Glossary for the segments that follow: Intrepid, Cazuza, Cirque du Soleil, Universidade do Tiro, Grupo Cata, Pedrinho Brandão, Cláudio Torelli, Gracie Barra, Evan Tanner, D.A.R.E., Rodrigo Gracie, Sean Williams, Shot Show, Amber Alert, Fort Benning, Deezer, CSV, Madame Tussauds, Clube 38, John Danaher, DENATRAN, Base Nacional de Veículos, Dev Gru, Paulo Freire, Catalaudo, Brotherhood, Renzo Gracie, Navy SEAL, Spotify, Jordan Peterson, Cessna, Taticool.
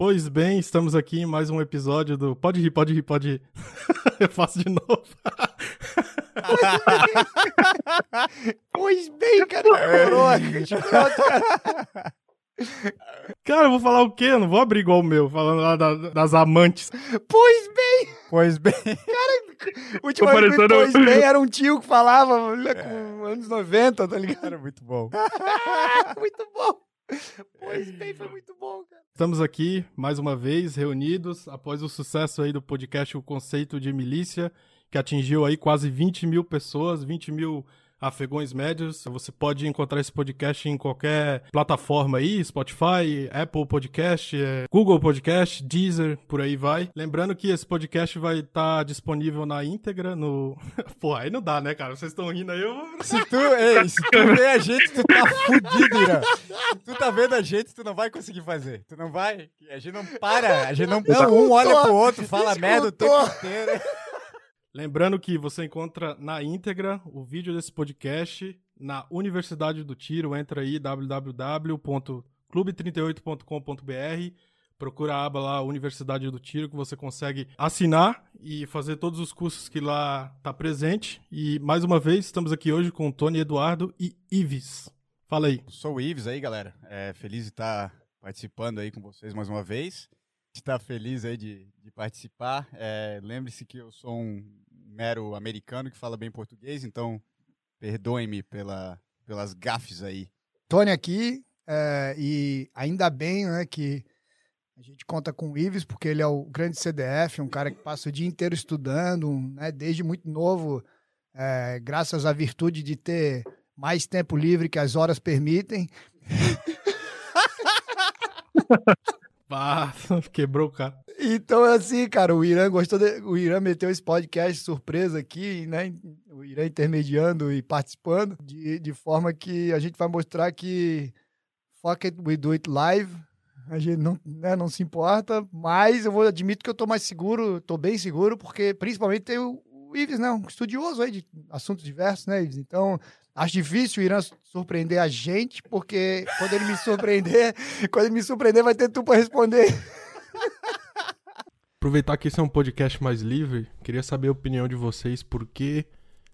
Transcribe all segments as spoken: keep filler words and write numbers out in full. Pois bem, estamos aqui em mais um episódio do... Pode rir, pode rir, pode rir. Eu faço de novo. Pois bem, cara. Cara, eu vou falar o quê? Eu não vou abrir igual o meu, falando lá da, das amantes. Pois bem. Pois bem. Cara, o último parecendo... Pois bem era um tio que falava com anos noventa, tá ligado? Era muito bom. Muito bom. Pois bem, foi muito bom, cara. Estamos aqui, mais uma vez, reunidos, após o sucesso aí do podcast O Conceito de Milícia, que atingiu aí quase vinte mil pessoas, vinte mil afegões médios. Você pode encontrar esse podcast em qualquer plataforma aí, Spotify, Apple Podcast, Google Podcast, Deezer, por aí vai. Lembrando que esse podcast vai estar tá disponível na íntegra no... Pô, aí não dá, né, cara? Vocês estão rindo aí, eu vou... Se tu, ei, se tu vê a gente, tu tá fudido, Irã. Se tu tá vendo a gente, tu não vai conseguir fazer. Tu não vai... A gente não para, a gente não... não um olha pro outro, fala Escutou. merda o tempo inteiro, né? Lembrando que você encontra na íntegra o vídeo desse podcast na Universidade do Tiro. Entra aí, w w w ponto clube trinta e oito ponto com ponto b r. Procura a aba lá, Universidade do Tiro, que você consegue assinar e fazer todos os cursos que lá está presente. E, mais uma vez, estamos aqui hoje com o Tony, Eduardo e Ives. Fala aí. Sou o Ives aí, galera. É, feliz de estar participando aí com vocês mais uma vez. Está feliz aí de, de participar. É, lembre-se que eu sou um mero americano que fala bem português, então perdoem-me pela, pelas gafes aí. Tony aqui, é, e ainda bem, né, que a gente conta com o Ives, porque ele é o grande C D F, um cara que passa o dia inteiro estudando, né, desde muito novo, é, graças à virtude de ter mais tempo livre que as horas permitem. Ah, quebrou o cara. Então, assim, cara, o Irã gostou de... o Irã meteu esse podcast surpresa aqui, né? O Irã intermediando e participando, de, de forma que a gente vai mostrar que fuck it, we do it live. A gente não, né, não se importa, mas eu vou admito que eu tô mais seguro, tô bem seguro, porque principalmente tem o, o Ives, né? Um estudioso aí de assuntos diversos, né, Ives? Então... Acho difícil o Irã surpreender a gente, porque quando ele me surpreender, quando ele me surpreender, vai ter tu pra responder. Aproveitar que esse é um podcast mais livre, queria saber a opinião de vocês, por que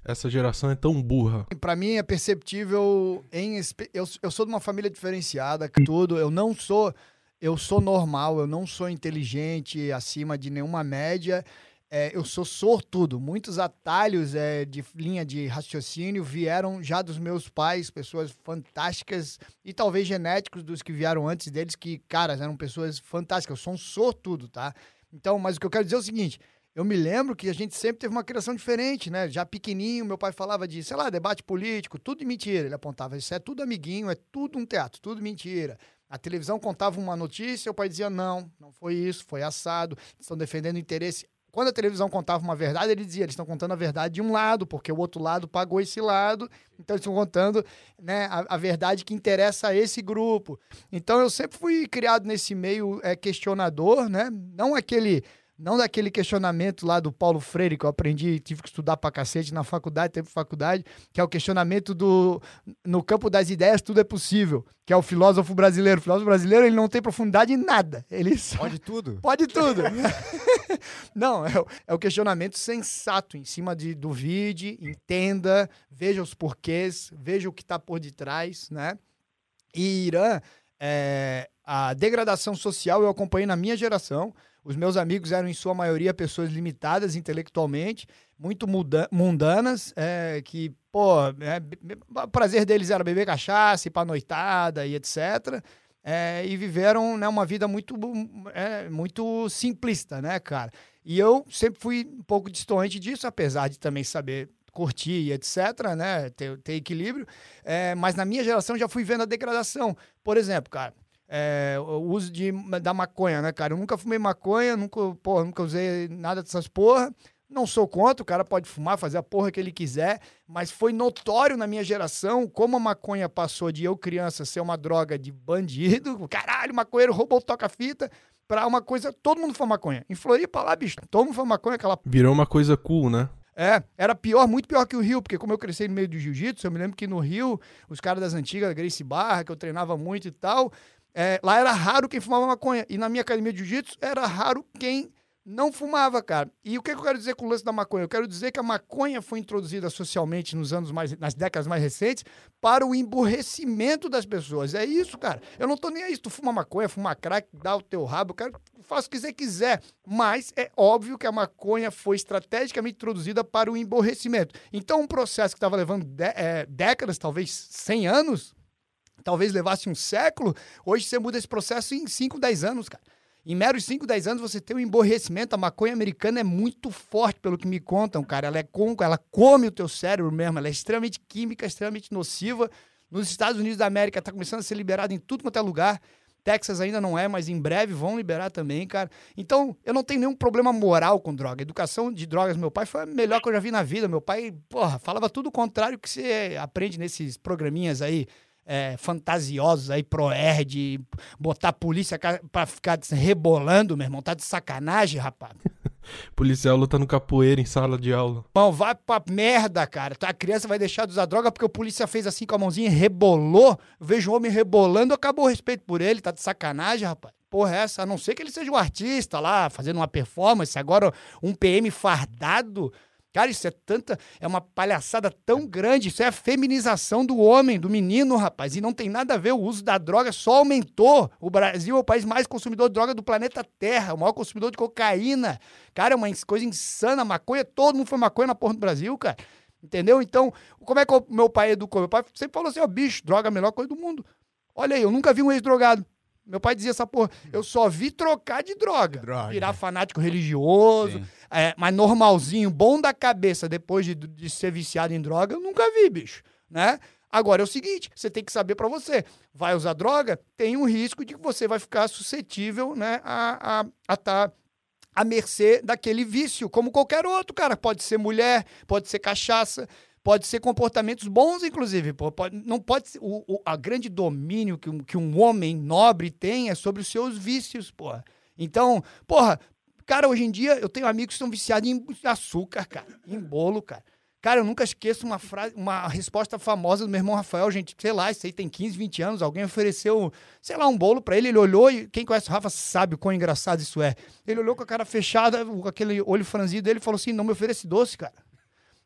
essa geração é tão burra. Pra mim é perceptível, em, eu, eu sou de uma família diferenciada, tudo, eu não sou, eu sou normal, eu não sou inteligente, acima de nenhuma média. É, eu sou sortudo, muitos atalhos é, de linha de raciocínio vieram já dos meus pais, pessoas fantásticas e talvez genéticos dos que vieram antes deles, que, cara, eram pessoas fantásticas, eu sou um sortudo, tá? Então, mas o que eu quero dizer é o seguinte, eu me lembro que a gente sempre teve uma criação diferente, né? Já pequenininho, meu pai falava de, sei lá, debate político, tudo mentira, ele apontava, isso é tudo amiguinho, é tudo um teatro, tudo mentira. A televisão contava uma notícia, o pai dizia, não, não foi isso, foi assado, estão defendendo interesse. Quando a televisão contava uma verdade, ele dizia, eles estão contando a verdade de um lado, porque o outro lado pagou esse lado, então eles estão contando, né, a, a verdade que interessa a esse grupo. Então eu sempre fui criado nesse meio é, questionador, né? Não aquele, não daquele questionamento lá do Paulo Freire, que eu aprendi e tive que estudar pra cacete na faculdade, teve faculdade, que é o questionamento do, no campo das ideias tudo é possível, que é o filósofo brasileiro. O filósofo brasileiro, ele não tem profundidade em nada. Ele só... Pode tudo. Pode tudo. Não, é o, é o questionamento sensato, em cima de duvide, entenda, veja os porquês, veja o que está por detrás, né? E Irã, é, a degradação social eu acompanhei na minha geração, os meus amigos eram em sua maioria pessoas limitadas intelectualmente, muito muda- mundanas, é, que, pô, é, o prazer deles era beber cachaça, ir pra noitada e etcétera, É, e viveram, né, uma vida muito, é, muito simplista, né, cara? E eu sempre fui um pouco distante disso, apesar de também saber curtir e etcétera, né, ter, ter equilíbrio. É, mas na minha geração já fui vendo a degradação. Por exemplo, cara, é, o uso de, da maconha, né, cara? Eu nunca fumei maconha, nunca, porra, nunca usei nada dessas porra. Não sou contra, o cara pode fumar, fazer a porra que ele quiser, mas foi notório na minha geração como a maconha passou de eu, criança, ser uma droga de bandido, caralho, maconheiro roubou toca-fita, pra uma coisa, todo mundo foi maconha. Em Floripa lá, bicho, todo mundo foi maconha, aquela... Virou uma coisa cool, né? É, era pior, muito pior que o Rio, porque como eu cresci no meio do jiu-jitsu, eu me lembro que no Rio, os caras das antigas, Gracie Barra, que eu treinava muito e tal... É, lá era raro quem fumava maconha. E na minha academia de jiu-jitsu era raro quem não fumava, cara. E o que, é que eu quero dizer com o lance da maconha? Eu quero dizer que a maconha foi introduzida socialmente nos anos mais, nas décadas mais recentes para o emburrecimento das pessoas. É isso, cara. Eu não tô nem aí. Tu fuma maconha, fuma crack, dá o teu rabo. Eu quero faça o que você quiser. Mas é óbvio que a maconha foi estrategicamente introduzida para o emburrecimento. Então, um processo que estava levando de, é, décadas, talvez cem anos... talvez levasse um século, hoje você muda esse processo em cinco, dez anos, cara. Em meros cinco, dez anos você tem um emborrecimento. A maconha americana é muito forte, pelo que me contam, cara. Ela, é com, ela come o teu cérebro mesmo, ela é extremamente química, extremamente nociva. Nos Estados Unidos da América está começando a ser liberada em tudo quanto é lugar. Texas ainda não é, mas em breve vão liberar também, cara. Então, eu não tenho nenhum problema moral com droga. A educação de drogas do meu pai foi a melhor que eu já vi na vida. Meu pai, porra, falava tudo o contrário que você aprende nesses programinhas aí. É, fantasiosos aí, Proerd, botar a polícia pra ficar rebolando, meu irmão, tá de sacanagem, rapaz. Policial lutando capoeira em sala de aula. Bom, vai pra merda, cara. A criança vai deixar de usar droga porque o polícia fez assim com a mãozinha e rebolou. Eu vejo o homem rebolando, acabou o respeito por ele, tá de sacanagem, rapaz. Porra, essa, a não ser que ele seja um artista lá, fazendo uma performance, agora um P M fardado. Cara, isso é tanta... é uma palhaçada tão grande. Isso é a feminização do homem, do menino, rapaz. E não tem nada a ver. O uso da droga só aumentou. O Brasil é o país mais consumidor de droga do planeta Terra. O maior consumidor de cocaína. Cara, é uma coisa insana. Maconha, todo mundo foi maconha na porra do Brasil, cara. Entendeu? Então, como é que o meu pai educou? Meu pai sempre falou assim, ó, bicho, droga é a melhor coisa do mundo. Olha aí, eu nunca vi um ex-drogado. Meu pai dizia essa porra, eu só vi trocar de droga, droga. Virar fanático religioso, é, mas normalzinho, bom da cabeça, depois de, de ser viciado em droga, eu nunca vi, bicho, né? Agora é o seguinte, você tem que saber pra você, vai usar droga, tem um risco de que você vai ficar suscetível, né, a estar... à mercê daquele vício, como qualquer outro, cara, pode ser mulher, pode ser cachaça... Pode ser comportamentos bons, inclusive. Pô. Pode, não pode ser, o, o a grande domínio que um, que um homem nobre tem é sobre os seus vícios, porra. Então, porra, cara, hoje em dia eu tenho amigos que são viciados em açúcar, cara, em bolo, cara. Cara, eu nunca esqueço uma frase, uma resposta famosa do meu irmão Rafael, gente, sei lá, isso aí tem quinze, vinte anos, alguém ofereceu, sei lá, um bolo pra ele, ele olhou e quem conhece o Rafa sabe o quão engraçado isso é. Ele olhou com a cara fechada, com aquele olho franzido dele e falou assim, não me oferece doce, cara.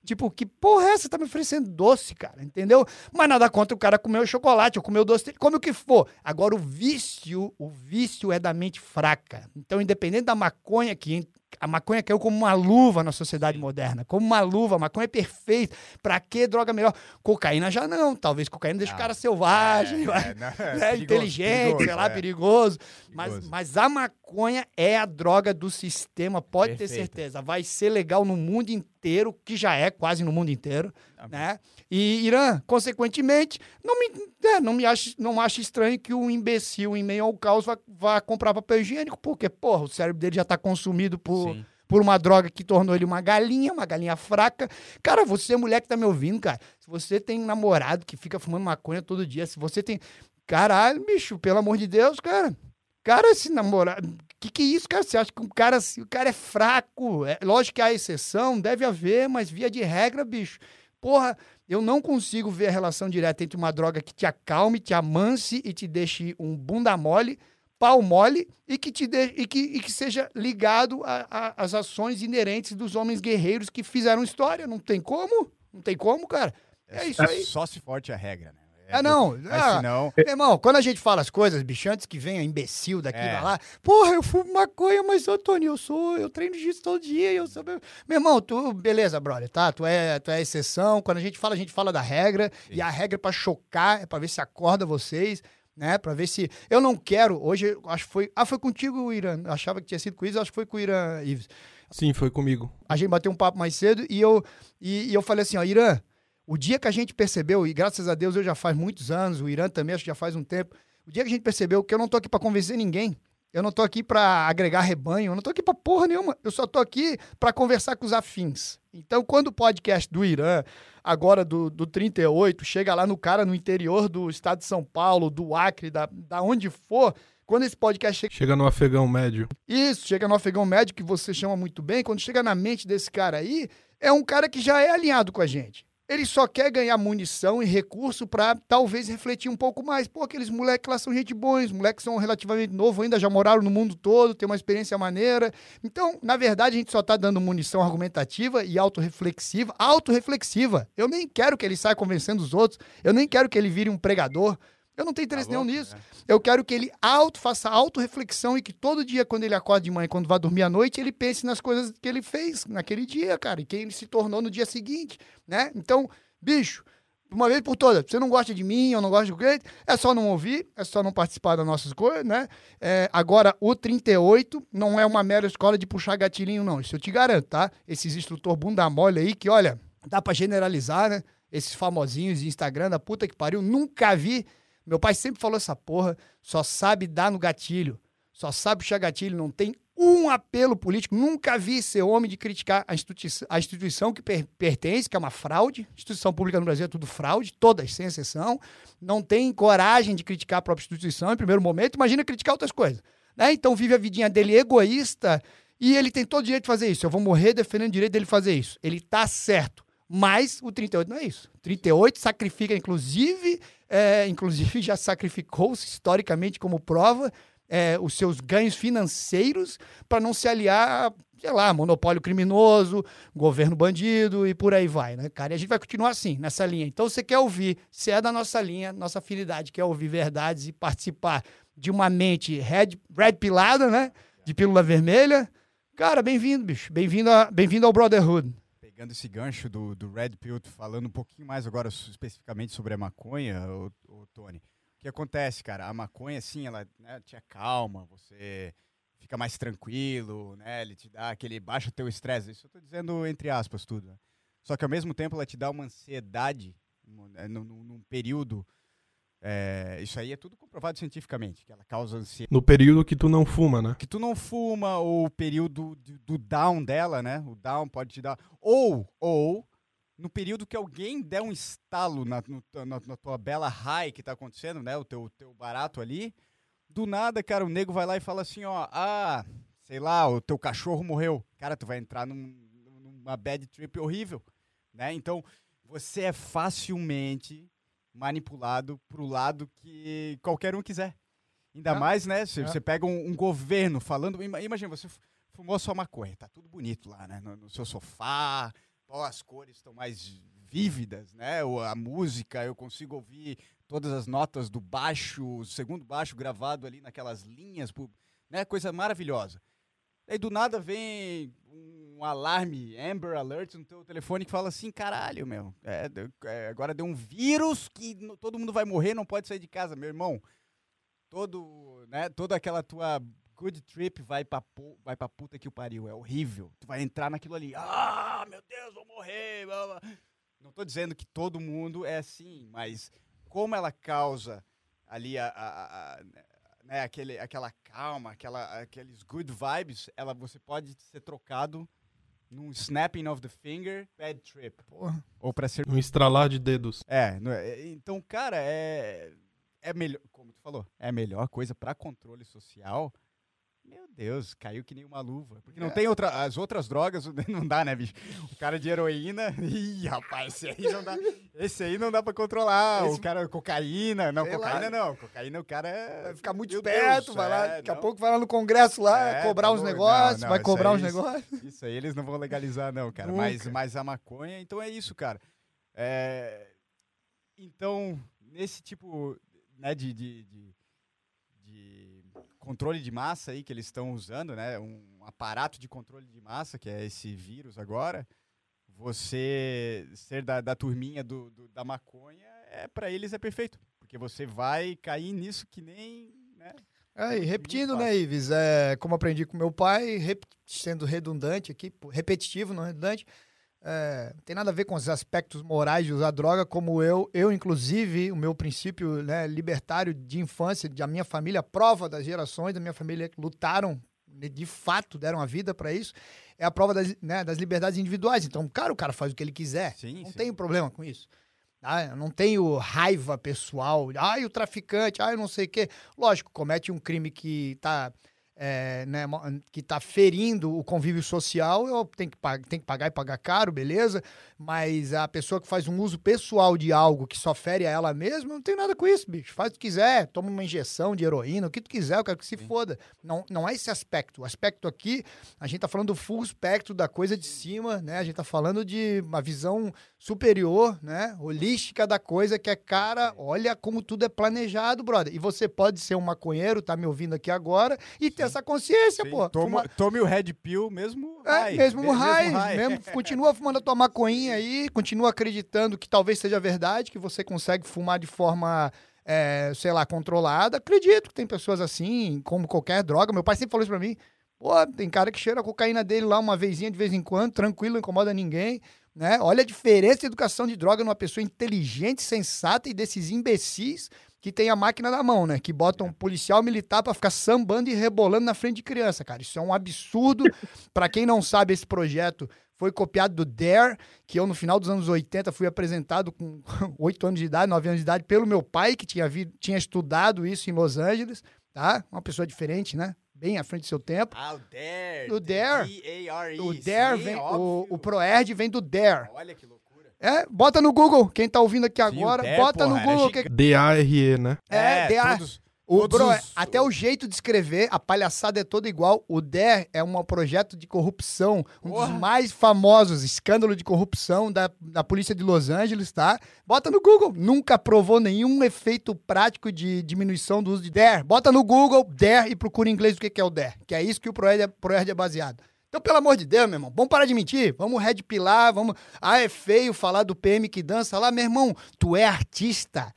Tipo, que porra é essa? Tá me oferecendo doce, cara, entendeu? Mas nada contra o cara comer o chocolate, ou comer o doce, come o que for. Agora, o vício, o vício é da mente fraca. Então, independente da maconha que... A maconha caiu como uma luva na sociedade moderna, como uma luva, a maconha é perfeita. Pra que droga melhor? Cocaína já não, talvez cocaína deixa ah, o cara selvagem, é, vai, é, não, é, né, perigoso, inteligente, perigoso, sei lá, é. perigoso. Mas, perigoso. Mas a maconha é a droga do sistema, pode Perfeito. ter certeza. Vai ser legal no mundo inteiro, que já é quase no mundo inteiro, ah, né? E Irã, consequentemente, não me, é, não me acho, não acho estranho que um imbecil em meio ao caos vá, vá comprar papel higiênico, porque, porra, o cérebro dele já tá consumido por Sim. por uma droga que tornou ele uma galinha, uma galinha fraca. Cara, você, mulher que tá me ouvindo, cara, se você tem um namorado que fica fumando maconha todo dia, se você tem... Caralho, bicho, pelo amor de Deus, cara. Cara, esse namorado... Que que é isso, cara? Você acha que um cara, o cara é fraco? É, lógico que há exceção, deve haver, mas via de regra, bicho. Porra, eu não consigo ver a relação direta entre uma droga que te acalme, te amance e te deixe um bunda mole... pau mole e que, te de... e que, e que seja ligado às ações inerentes dos homens guerreiros que fizeram história. Não tem como? Não tem como, cara? É, é isso aí. Só se forte é a regra, né? É, é não. Porque... Ah, senão... Meu irmão, quando a gente fala as coisas, bicho, antes que venha imbecil daqui é. lá, porra, eu fumo maconha, mas, Antônio, eu sou, eu treino jiu-jitsu todo dia, eu sou... Meu irmão, tu, beleza, brother, tá? Tu é, tu é exceção. Quando a gente fala, a gente fala da regra. Sim. E a regra é pra chocar, é pra ver se acorda vocês... né, pra ver se... Eu não quero... Hoje, acho que foi... Ah, foi contigo, Irã. Eu achava que tinha sido com o Ives, acho que foi com o Irã, Ives. Sim, foi comigo. A gente bateu um papo mais cedo e eu, e, e eu falei assim, ó, Irã, o dia que a gente percebeu, e graças a Deus eu já faz muitos anos, o Irã também acho que já faz um tempo, o dia que a gente percebeu que eu não tô aqui pra convencer ninguém, eu não tô aqui pra agregar rebanho, eu não tô aqui pra porra nenhuma, eu só tô aqui pra conversar com os afins. Então, quando o podcast do Irã, agora do, do trinta e oito, chega lá no cara no interior do estado de São Paulo, do Acre, da, da onde for, quando esse podcast chega... Chega no afegão médio. Isso, chega no afegão médio, que você chama muito bem, quando chega na mente desse cara aí, é um cara que já é alinhado com a gente. Ele só quer ganhar munição e recurso para talvez refletir um pouco mais. Pô, aqueles moleques lá são gente boa, os moleques são relativamente novos, ainda já moraram no mundo todo, tem uma experiência maneira. Então, na verdade, a gente só está dando munição argumentativa e autorreflexiva. Autorreflexiva. Eu nem quero que ele saia convencendo os outros. Eu nem quero que ele vire um pregador. Eu não tenho interesse tá louco, nenhum nisso. Né? Eu quero que ele auto, faça autorreflexão e que todo dia, quando ele acorda de manhã, quando vai dormir à noite, ele pense nas coisas que ele fez naquele dia, cara, e quem ele se tornou no dia seguinte, né? Então, bicho, uma vez por todas, você não gosta de mim, eu não gosto de você, é só não ouvir, é só não participar das nossas coisas, né? É, agora, o trinta e oito não é uma mera escola de puxar gatilhinho, não. Isso eu te garanto, tá? Esses instrutor bunda mole aí, que, olha, dá pra generalizar, né? Esses famosinhos de Instagram da puta que pariu, nunca vi. Meu pai sempre falou essa porra, só sabe dar no gatilho, só sabe puxar gatilho, não tem um apelo político. Nunca vi ser homem de criticar a, institui- a instituição que per- pertence, que é uma fraude. Instituição pública no Brasil é tudo fraude, todas, sem exceção. Não tem coragem de criticar a própria instituição em primeiro momento, imagina criticar outras coisas. Né? Então vive a vidinha dele egoísta e ele tem todo o direito de fazer isso. Eu vou morrer defendendo o direito dele fazer isso. Ele tá certo. Mas o trinta e oito não é isso. trinta e oito sacrifica, inclusive, é, inclusive já sacrificou-se historicamente como prova é, os seus ganhos financeiros para não se aliar, sei lá, monopólio criminoso, governo bandido e por aí vai, né, cara? E a gente vai continuar assim, nessa linha. Então, você quer ouvir, se é da nossa linha, nossa afinidade, quer ouvir verdades e participar de uma mente red, red pilada, né? De pílula vermelha. Cara, bem-vindo, bicho. Bem-vindo, a, bem-vindo ao Brotherhood. Pegando esse gancho do, do Red Pill, falando um pouquinho mais agora especificamente sobre a maconha, o, o Tony, o que acontece, cara? A maconha, assim, ela, né, te acalma, você fica mais tranquilo, né? Ele te dá aquele... baixa teu estresse. Isso eu tô dizendo entre aspas tudo, né? Só que ao mesmo tempo ela te dá uma ansiedade num, num período... É, isso aí é tudo comprovado cientificamente, que ela causa ansiedade. No período que tu não fuma, né? Que tu não fuma, ou o período do, do down dela, né? O down pode te dar... Ou, ou no período que alguém der um estalo na, no, na, na tua bela high que tá acontecendo, né? O teu, teu barato ali. Do nada, cara, o nego vai lá e fala assim, ó... Ah, sei lá, o teu cachorro morreu. Cara, tu vai entrar num, numa bad trip horrível, né? Então, você é facilmente... manipulado pro lado que qualquer um quiser. Ainda não, mais, né? Você é. pega um, um governo falando... Imagina, você fumou sua maconha, tá tudo bonito lá, né? No, no seu sofá, ó, as cores estão mais vívidas, né? Ou a música, eu consigo ouvir todas as notas do baixo, o segundo baixo gravado ali naquelas linhas, né? Coisa maravilhosa. Aí do nada vem um alarme, Amber Alert, no teu telefone que fala assim, caralho, meu, é, é, agora deu um vírus que no, todo mundo vai morrer, não pode sair de casa, meu irmão. Todo, né, toda aquela tua good trip vai pra, vai pra puta que o pariu, é horrível. Tu vai entrar naquilo ali, ah, meu Deus, vou morrer. Blá, blá. Não tô dizendo que todo mundo é assim, mas como ela causa ali a... a, a É, aquele, aquela calma, aquela, aqueles good vibes, ela, você pode ser trocado num snapping of the finger, bad trip. Porra. Ou pra ser... Um estralar de dedos. É, então, cara, é, é melhor, como tu falou, é a melhor coisa pra controle social. Meu Deus, caiu que nem uma luva. Porque não é. tem outra, as outras drogas, não dá, né, bicho? O cara de heroína, ih, rapaz, esse aí não dá, esse aí não dá pra controlar. Esse... O cara cocaína, não, Sei cocaína lá. não, cocaína o cara é... Vai ficar muito Meu perto, Deus, vai lá, é, daqui a pouco vai lá no congresso lá, é, cobrar uns negócios, vai cobrar uns negócios. Isso aí eles não vão legalizar não, cara, mas, mas a maconha, então é isso, cara. É... Então, nesse tipo, né, de... de, de, de... controle de massa aí que eles estão usando, né? Um aparato de controle de massa, que é esse vírus agora. Você ser da, da turminha do, do, da maconha, é, para eles é perfeito. Porque você vai cair nisso que nem... Né? É, e repetindo, né, Ives? É, como aprendi com meu pai, rep, sendo redundante aqui, repetitivo, não redundante, é, tem nada a ver com os aspectos morais de usar droga, como eu, eu inclusive, o meu princípio, né, libertário de infância, da minha família, a prova das gerações da minha família que lutaram, de fato, deram a vida para isso, é a prova das, né, das liberdades individuais. Então, cara, o cara faz o que ele quiser, sim, não sim. tenho problema com isso. Ah, eu não tenho raiva pessoal, ai, o traficante, ai, não sei o quê. Lógico, comete um crime que tá... é, né, que está ferindo o convívio social, eu tenho que, tem que pagar e pagar caro, beleza? Mas a pessoa que faz um uso pessoal de algo que só fere a ela mesma, não tem nada com isso, bicho. Faz o que quiser, toma uma injeção de heroína, o que tu quiser, eu quero que se foda. Não, não é esse aspecto. O aspecto aqui, a gente tá falando do full espectro da coisa de cima, né? A gente tá falando de uma visão superior, né? Holística da coisa, que é, cara, olha como tudo é planejado, brother. E você pode ser um maconheiro, tá me ouvindo aqui agora, e ter essa consciência, Sim. pô. Toma, fuma... Tome o Red Pill mesmo high. É, mesmo, mesmo high. high. Mesmo, continua fumando a tua maconhinha aí, continua acreditando que talvez seja verdade, que você consegue fumar de forma... É, sei lá, controlada. Acredito que tem pessoas assim, como qualquer droga. Meu pai sempre falou isso pra mim. Pô, tem cara que cheira a cocaína dele lá uma vezinha de vez em quando, tranquilo, não incomoda ninguém, né? Olha a diferença de educação de droga numa pessoa inteligente, sensata e desses imbecis que tem a máquina na mão, né? Que botam um policial militar pra ficar sambando e rebolando na frente de criança, cara. Isso é um absurdo. Pra quem não sabe, esse projeto foi copiado do D A R E, que eu, no final dos anos oitenta, fui apresentado com oito anos de idade, nove anos de idade, pelo meu pai, que tinha, vi, tinha estudado isso em Los Angeles, tá? Uma pessoa diferente, né? Bem à frente do seu tempo. Ah, o D A R E. O D A R E. O D A R E vem... O, o Proerd vem do D A R E. Olha que loucura. É, bota no Google, quem tá ouvindo aqui agora, Sim, D A R E, bota porra, no Google... Que... D A R E, né? É, é D A R E. O bro, os... até o jeito de escrever, a palhaçada é toda igual. O D E R é um projeto de corrupção, um Porra. dos mais famosos escândalo de corrupção da, da polícia de Los Angeles, tá? Bota no Google. Nunca provou nenhum efeito prático de diminuição do uso de D E R. Bota no Google, D E R, e procura em inglês o que é o D E R, que é isso que o Proerd é, Proerd é baseado. Então, pelo amor de Deus, meu irmão, vamos parar de mentir, vamos red pilar, vamos... Ah, é feio falar do P M que dança lá, meu irmão, tu é artista.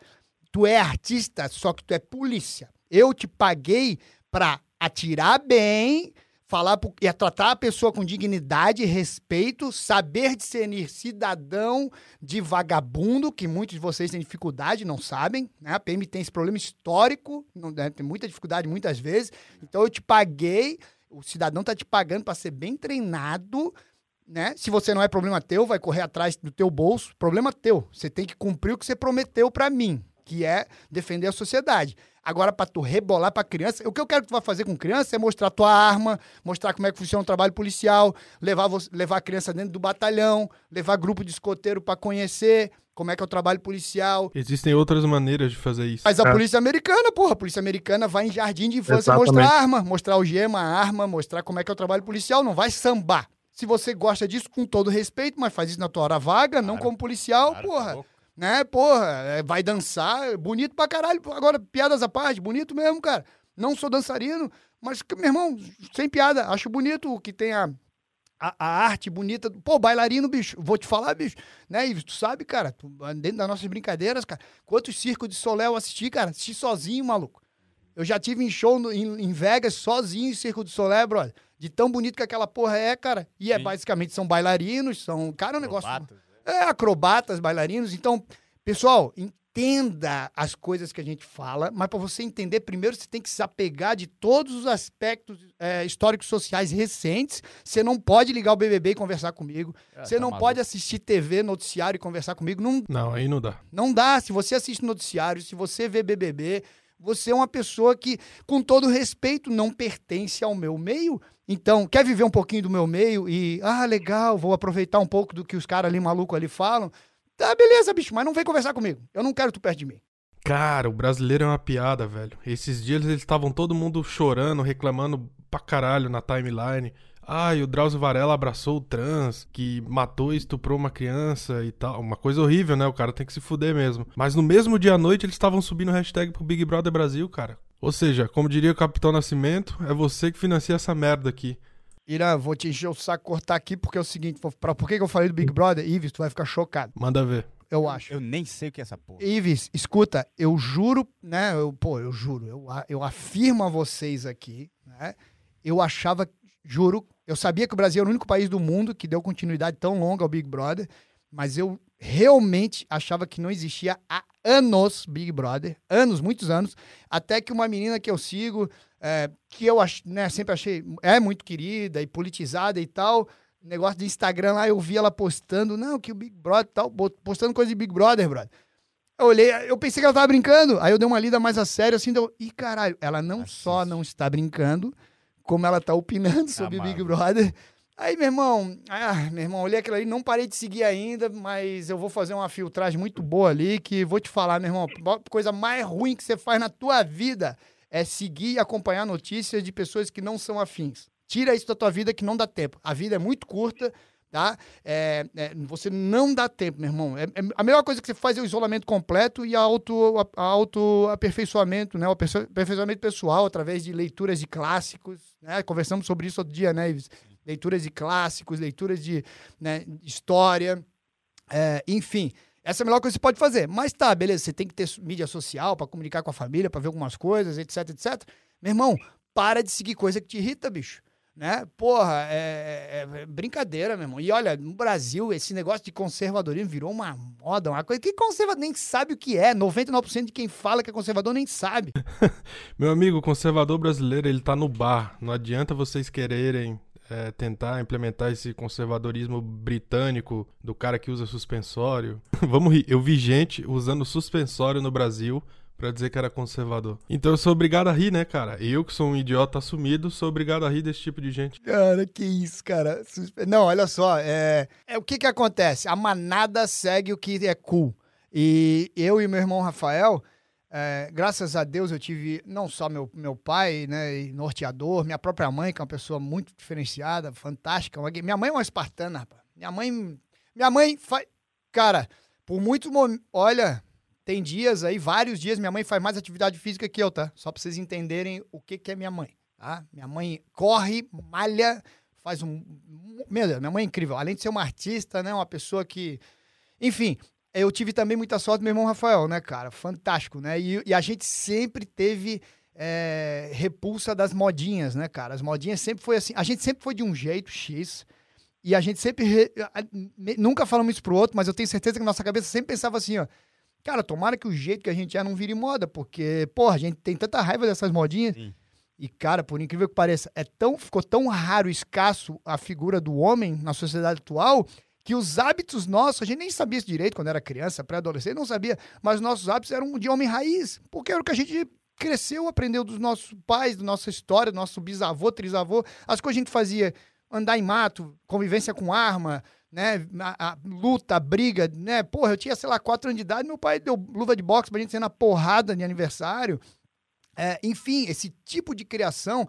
Tu é artista, só que tu é polícia. Eu te paguei pra atirar bem, falar pro, e tratar a pessoa com dignidade, respeito, saber discernir cidadão de vagabundo, que muitos de vocês têm dificuldade, não sabem, né? A P M tem esse problema histórico, não, né? Tem muita dificuldade muitas vezes. Então eu te paguei, o cidadão tá te pagando pra ser bem treinado, né? Se você não é problema teu, vai correr atrás do teu bolso, problema teu. Você tem que cumprir o que você prometeu pra mim, que é defender a sociedade. Agora, pra tu rebolar pra criança, o que eu quero que tu vá fazer com criança é mostrar tua arma, mostrar como é que funciona o trabalho policial, levar, levar a criança dentro do batalhão, levar grupo de escoteiro pra conhecer como é que é o trabalho policial. Existem outras maneiras de fazer isso. Mas a é. polícia americana, porra, a polícia americana vai em jardim de infância Exatamente. mostrar arma, mostrar algema, arma, mostrar como é que é o trabalho policial, não vai sambar. Se você gosta disso, com todo respeito, mas faz isso na tua hora vaga, claro, não como policial, claro, porra. Pouco. Né, porra, vai dançar, bonito pra caralho. Agora, piadas à parte, bonito mesmo, cara. Não sou dançarino, mas, meu irmão, sem piada, acho bonito que tem a, a, a arte bonita. Pô, bailarino, bicho, vou te falar, bicho, né, e tu sabe, cara, tu, dentro das nossas brincadeiras, cara, quantos Cirque du Soleil eu assisti, cara, assisti sozinho, maluco. Eu já tive em show no, em, em Vegas, sozinho, em Cirque du Soleil, brother, de tão bonito que aquela porra é, cara, e é, Sim. basicamente, são bailarinos, são, cara, é um negócio... É, acrobatas, bailarinos. Então, pessoal, entenda as coisas que a gente fala, mas para você entender, primeiro você tem que se apegar de todos os aspectos é, históricos sociais recentes. Você não pode ligar o B B B e conversar comigo. É, você tá não maluco. Pode assistir T V, noticiário e conversar comigo. Não, não, aí não dá. Não dá. Se você assiste noticiário, se você vê B B B, você é uma pessoa que, com todo respeito, não pertence ao meu meio. Então, quer viver um pouquinho do meu meio e... Ah, legal, vou aproveitar um pouco do que os caras ali malucos ali falam. Tá, beleza, bicho, mas não vem conversar comigo. Eu não quero tu perto de mim. Cara, o brasileiro é uma piada, velho. Esses dias eles estavam todo mundo chorando, reclamando pra caralho na timeline. Ah, e o Drauzio Varela abraçou o trans, que matou e estuprou uma criança e tal. Uma coisa horrível, né? O cara tem que se fuder mesmo. Mas no mesmo dia à noite eles estavam subindo hashtag pro Big Brother Brasil, cara. Ou seja, como diria o Capitão Nascimento, é você que financia essa merda aqui. Ira, vou te encher o saco, cortar aqui, porque é o seguinte, pra, por que eu falei do Big Brother? Ives, tu vai ficar chocado. Manda ver. Eu acho. Eu nem sei o que é essa porra. Ives, escuta, eu juro, né, eu, pô, eu juro, eu, eu afirmo a vocês aqui, né, eu achava, juro, eu sabia que o Brasil era o único país do mundo que deu continuidade tão longa ao Big Brother, mas eu realmente achava que não existia a anos Big Brother, anos, muitos anos, até que uma menina que eu sigo, é, que eu ach, né, sempre achei, é muito querida e politizada e tal, negócio de Instagram lá, eu vi ela postando, não, que o Big Brother e tal, postando coisa de Big Brother, brother. Eu olhei, eu pensei que ela tava brincando, aí eu dei uma lida mais a sério, assim, deu, ih, caralho, ela não só não está brincando, como ela tá opinando sobre Amado. Big Brother. Aí, meu irmão, ah, meu irmão, olhei aquilo ali, não parei de seguir ainda, mas eu vou fazer uma filtragem muito boa ali, que vou te falar, meu irmão, a coisa mais ruim que você faz na tua vida é seguir e acompanhar notícias de pessoas que não são afins. Tira isso da tua vida que não dá tempo. A vida é muito curta, tá? É, é, você não dá tempo, meu irmão. É, é, a melhor coisa que você faz é o isolamento completo e a auto, a, a auto-aperfeiçoamento, né? O aperfeiçoamento pessoal através de leituras de clássicos, né? Conversamos sobre isso outro dia, né, Ives? Leituras de clássicos, leituras de né, história, é, enfim. Essa é a melhor coisa que você pode fazer. Mas tá, beleza, você tem que ter mídia social para comunicar com a família, para ver algumas coisas, etc, et cetera. Meu irmão, para de seguir coisa que te irrita, bicho. Né? Porra, é, é brincadeira, meu irmão. E olha, no Brasil, esse negócio de conservadorismo virou uma moda, uma coisa que conservador nem sabe o que é. noventa e nove por cento de quem fala que é conservador nem sabe. Meu amigo, o conservador brasileiro, ele tá no bar. Não adianta vocês quererem... É, tentar implementar esse conservadorismo britânico do cara que usa suspensório. Vamos rir. Eu vi gente usando suspensório no Brasil pra dizer que era conservador. Então eu sou obrigado a rir, né, cara? Eu que sou um idiota assumido, sou obrigado a rir desse tipo de gente. Cara, que isso, cara. Suspe... Não, olha só. É... É, o que que acontece? A manada segue o que é cool. E eu e meu irmão Rafael... É, graças a Deus eu tive não só meu, meu pai, né, norteador, minha própria mãe, que é uma pessoa muito diferenciada, fantástica. Uma... Minha mãe é uma espartana, rapaz. Minha mãe... Minha mãe faz... Cara, por muitos momentos... Olha, tem dias aí, vários dias, minha mãe faz mais atividade física que eu, tá? Só pra vocês entenderem o que que é minha mãe, tá? Minha mãe corre, malha, faz um... Meu Deus, minha mãe é incrível. Além de ser uma artista, né, uma pessoa que... Enfim... Eu tive também muita sorte, meu irmão Rafael, né, cara? Fantástico, né? E, e a gente sempre teve é, repulsa das modinhas, né, cara? As modinhas sempre foi assim. A gente sempre foi de um jeito X e a gente sempre... Re... Nunca falamos isso pro outro, mas eu tenho certeza que nossa cabeça sempre pensava assim, ó. Cara, tomara que o jeito que a gente é não vire moda, porque, porra, a gente tem tanta raiva dessas modinhas. Sim. E, cara, por incrível que pareça, é tão, ficou tão raro, escasso a figura do homem na sociedade atual... que os hábitos nossos, a gente nem sabia isso direito quando era criança, pré-adolescente, não sabia, mas nossos hábitos eram de homem raiz, porque era o que a gente cresceu, aprendeu dos nossos pais, da nossa história, do nosso bisavô, trisavô, as coisas que a gente fazia, andar em mato, convivência com arma, né, a, a luta, a briga, né, porra, eu tinha, sei lá, quatro anos de idade, meu pai deu luva de boxe pra gente ser na porrada de aniversário, é, enfim, esse tipo de criação...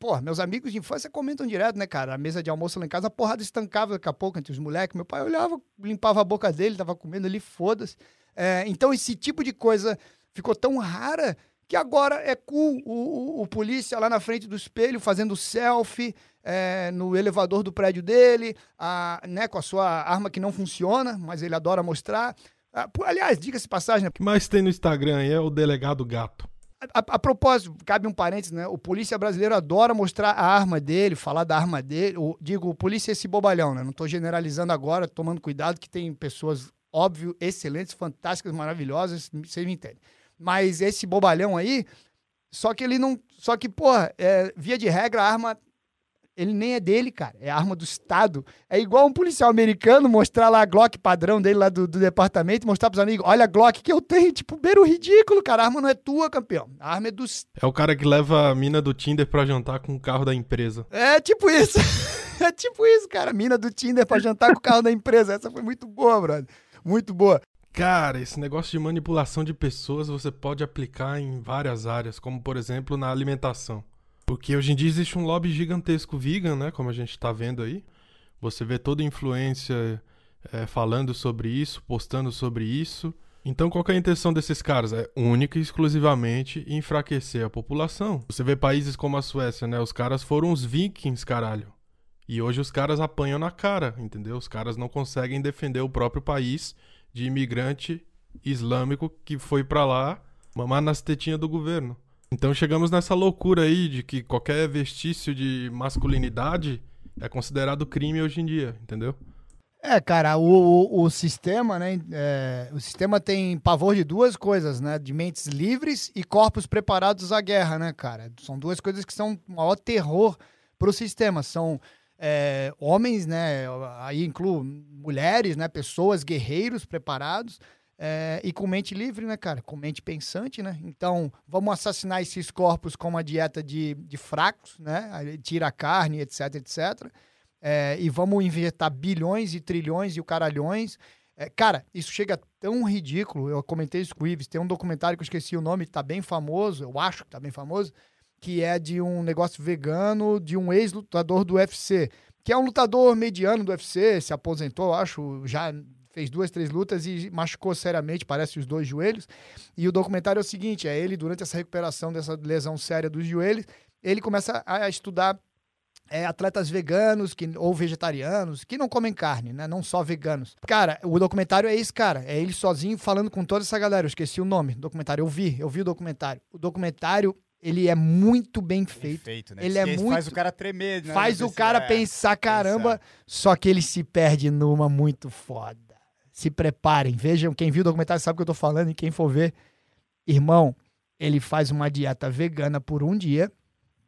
Pô, meus amigos de infância comentam direto, né, cara? A mesa de almoço lá em casa, a porrada estancava daqui a pouco entre os moleques. Meu pai olhava, limpava a boca dele, tava comendo ali, foda-se. É, então, esse tipo de coisa ficou tão rara que agora é cool o, o, o polícia lá na frente do espelho fazendo selfie é, no elevador do prédio dele, a, né, com a sua arma que não funciona, mas ele adora mostrar. A, por, aliás, diga-se passagem... Né? O que mais tem no Instagram aí é o delegado gato. A, a, a propósito, cabe um parênteses, né? O polícia brasileiro adora mostrar a arma dele, falar da arma dele. O, digo, o polícia é esse bobalhão, né? Não estou generalizando agora, tomando cuidado, que tem pessoas, óbvio, excelentes, fantásticas, maravilhosas, vocês me entendem. Mas esse bobalhão aí, só que ele não... Só que, porra, é, via de regra, a arma... Ele nem é dele, cara. É a arma do Estado. É igual um policial americano mostrar lá a Glock padrão dele lá do, do departamento, mostrar pros amigos, olha a Glock que eu tenho. Tipo, beira o ridículo, cara. A arma não é tua, campeão. A arma é do... É o cara que leva a mina do Tinder pra jantar com o carro da empresa. É tipo isso. É tipo isso, cara. Mina do Tinder pra jantar com o carro da empresa. Essa foi muito boa, brother. Muito boa. Cara, esse negócio de manipulação de pessoas você pode aplicar em várias áreas, como, por exemplo, na alimentação. Porque hoje em dia existe um lobby gigantesco vegan, né? Como a gente tá vendo aí. Você vê toda influência é, falando sobre isso, postando sobre isso. Então qual que é a intenção desses caras? É única e exclusivamente enfraquecer a população. Você vê países como a Suécia, né? Os caras foram os vikings, caralho. E hoje os caras apanham na cara, entendeu? Os caras não conseguem defender o próprio país de imigrante islâmico que foi pra lá mamar nas tetinhas do governo. Então chegamos nessa loucura aí de que qualquer vestício de masculinidade é considerado crime hoje em dia, entendeu? É, cara, o, o, o sistema, né, é, o sistema tem pavor de duas coisas, né, de mentes livres e corpos preparados à guerra, né, cara? São duas coisas que são o maior terror pro sistema, são é, homens, né, aí incluo mulheres, né, pessoas, guerreiros preparados... É, e com mente livre, né, cara? Com mente pensante, né? Então, vamos assassinar esses corpos com uma dieta de, de fracos, né? Tira a carne, etc, etcétera. É, e vamos injetar bilhões e trilhões e o caralhões. É, cara, isso chega tão ridículo. Eu comentei isso com o Ives. Tem um documentário que eu esqueci o nome, que tá bem famoso, eu acho que tá bem famoso, que é de um negócio vegano, de um ex-lutador do U F C, que é um lutador mediano do U F C, se aposentou, acho, já... fez duas, três lutas e machucou seriamente, parece, os dois joelhos. E o documentário é o seguinte, é ele, durante essa recuperação dessa lesão séria dos joelhos, ele começa a estudar é, atletas veganos que, ou vegetarianos, que não comem carne, né? Não só veganos. Cara, o documentário é esse, cara. É ele sozinho falando com toda essa galera. Eu esqueci o nome do documentário. Eu vi, eu vi o documentário. O documentário... ele é muito bem feito. Perfeito, né? Ele é muito... faz o cara tremer, né? Faz o cara pensar, caramba, só que ele se perde numa muito foda. Se preparem, vejam, quem viu o documentário sabe o que eu tô falando, e quem for ver, irmão, ele faz uma dieta vegana por um dia,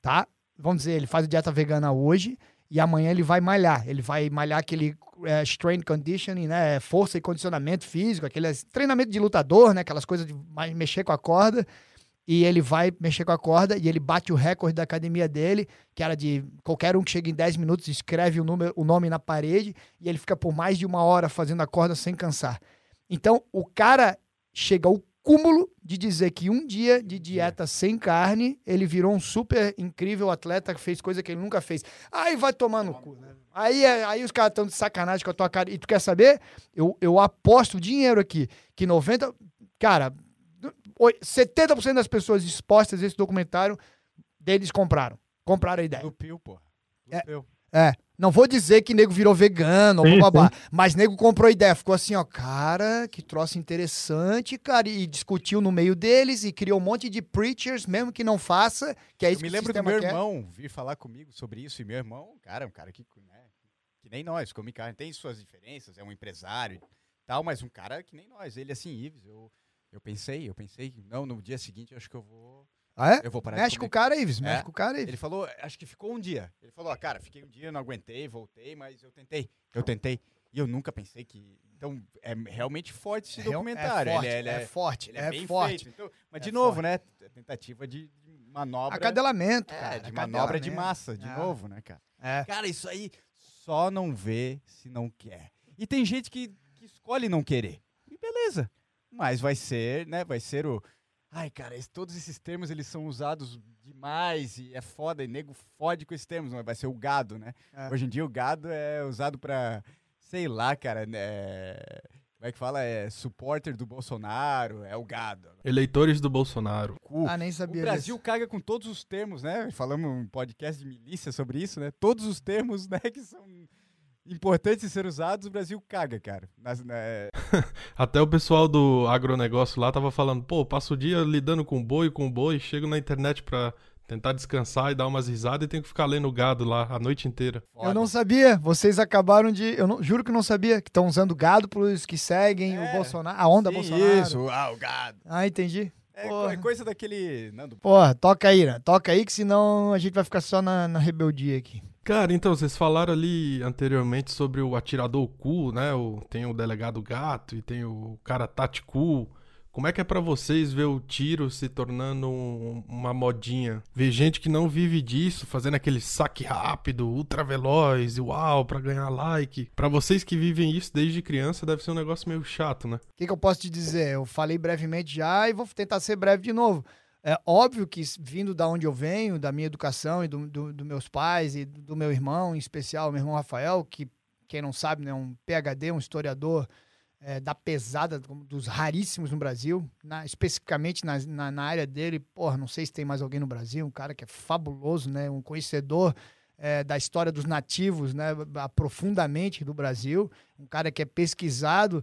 tá? Vamos dizer, ele faz a dieta vegana hoje e amanhã ele vai malhar, ele vai malhar aquele é, strength conditioning, né, força e condicionamento físico, aquele treinamento de lutador, né, aquelas coisas de mexer com a corda, e ele vai mexer com a corda e ele bate o recorde da academia dele, que era de qualquer um que chega em dez minutos, escreve o, número, o nome na parede, e ele fica por mais de uma hora fazendo a corda sem cansar. Então, o cara chega ao cúmulo de dizer que um dia de dieta sem carne, ele virou um super incrível atleta que fez coisa que ele nunca fez. Aí vai tomar no cu, né? Aí, aí os caras estão de sacanagem com a tua cara. E tu quer saber? Eu, eu aposto dinheiro aqui, que noventa... Cara... setenta por cento das pessoas expostas a esse documentário, deles compraram. Compraram a ideia. Do Pio, pô. Do é, Pio. É. Não vou dizer que nego virou vegano sim, ou babá, mas nego comprou a ideia. Ficou assim, ó, cara, que troço interessante, cara. E discutiu no meio deles e criou um monte de preachers, mesmo que não faça, que é isso. Eu me que lembro do meu quer. irmão vir falar comigo sobre isso. E meu irmão, cara, é um cara que, né, que nem nós, come carne, tem suas diferenças, é um empresário e tal, mas um cara que nem nós. Ele, assim, Ives, eu... Eu pensei, eu pensei, não, no dia seguinte eu acho que eu vou... Ah, é? Eu vou parar mexe de comer. com o cara, Ives, mexe é. com o cara, Ives. Ele falou, acho que ficou um dia. Ele falou, ah, cara, fiquei um dia, não aguentei, voltei, mas eu tentei, eu tentei. E eu nunca pensei que... Então, é realmente forte esse é, documentário. É forte, ele é, ele é, é forte, ele é, é bem forte. Feito. Então, mas, é de novo, forte. né, tentativa de, de manobra... Acadelamento, cara. É, de manobra de massa, de é. novo, né, cara. É. Cara, isso aí só não vê se não quer. E tem gente que, que escolhe não querer. E beleza. Mas vai ser, né, vai ser o... Ai, cara, esse, todos esses termos, eles são usados demais e é foda, e nego fode com esses termos, mas vai ser o gado, né? É. Hoje em dia o gado é usado pra, sei lá, cara, é... como é que fala? É supporter do Bolsonaro, é o gado. Eleitores do Bolsonaro. O, ah, nem sabia O Brasil disso. Caga com todos os termos, né? Falamos um podcast de milícia sobre isso, né? Todos os termos, né, que são... importante ser usados, o Brasil caga, cara. Nas, na... Até o pessoal do agronegócio lá tava falando, pô, passo o dia lidando com boi, com boi, chego na internet pra tentar descansar e dar umas risadas e tenho que ficar lendo gado lá a noite inteira. Foda. Eu não sabia, vocês acabaram de... Eu não, juro que não sabia, que estão usando gado pros que seguem é, o Bolsonaro, a onda sim, Bolsonaro. Isso, ah, o gado. Ah, entendi. É coisa daquele... Não, do... Porra, toca aí, né? Toca aí que senão a gente vai ficar só na, na rebeldia aqui. Cara, então, vocês falaram ali anteriormente sobre o atirador cool, né? O, tem o delegado gato e tem o cara Taticool. Como é que é pra vocês ver o tiro se tornando um, uma modinha? Ver gente que não vive disso, fazendo aquele saque rápido, ultra veloz, uau, pra ganhar like. Pra vocês que vivem isso desde criança, deve ser um negócio meio chato, né? O que, que eu posso te dizer? Eu falei brevemente já e vou tentar ser breve de novo. É óbvio que, vindo da onde eu venho, da minha educação e do, do, do meus pais e do meu irmão, em especial, meu irmão Rafael, que, quem não sabe, né, é um P H D, um historiador é, da pesada, dos raríssimos no Brasil, na, especificamente na, na, na área dele. Porra, não sei se tem mais alguém no Brasil, um cara que é fabuloso, né, um conhecedor é, da história dos nativos, né, profundamente do Brasil, um cara que é pesquisado...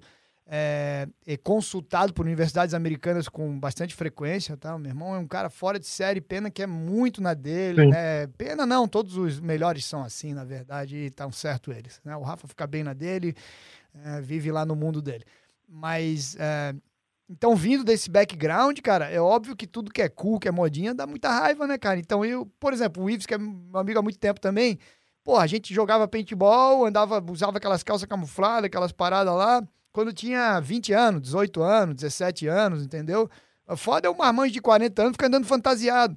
É, é consultado por universidades americanas com bastante frequência, tá? Meu irmão é um cara fora de série, pena que é muito na dele, sim, né? Pena não, todos os melhores são assim, na verdade, e estão certo eles, né? O Rafa fica bem na dele, é, vive lá no mundo dele. Mas, é, então, vindo desse background, cara, é óbvio que tudo que é cool, que é modinha, dá muita raiva, né, cara? Então, eu, por exemplo, o Ives, que é meu amigo há muito tempo também, pô, a gente jogava paintball, andava, usava aquelas calças camufladas, aquelas paradas lá, quando tinha vinte anos, dezoito anos, dezessete anos, entendeu? Foda é um marmanjo de quarenta anos ficar andando fantasiado.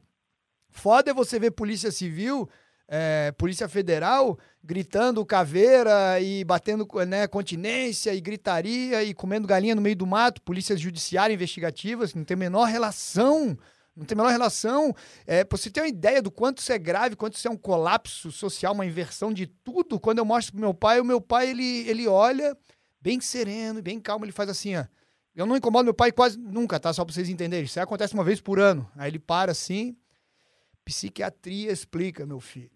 Foda é você ver polícia civil, é, polícia federal, gritando caveira e batendo, né, continência e gritaria e comendo galinha no meio do mato, polícias judiciárias investigativas, não tem a menor relação... Não tem a menor relação. É, pra você ter uma ideia do quanto isso é grave, quanto isso é um colapso social, uma inversão de tudo, quando eu mostro pro meu pai, o meu pai, ele, ele olha bem sereno, bem calmo, ele faz assim, ó. Eu não incomodo meu pai quase nunca, tá? Só pra vocês entenderem. Isso acontece uma vez por ano. Aí ele para assim, psiquiatria explica, meu filho.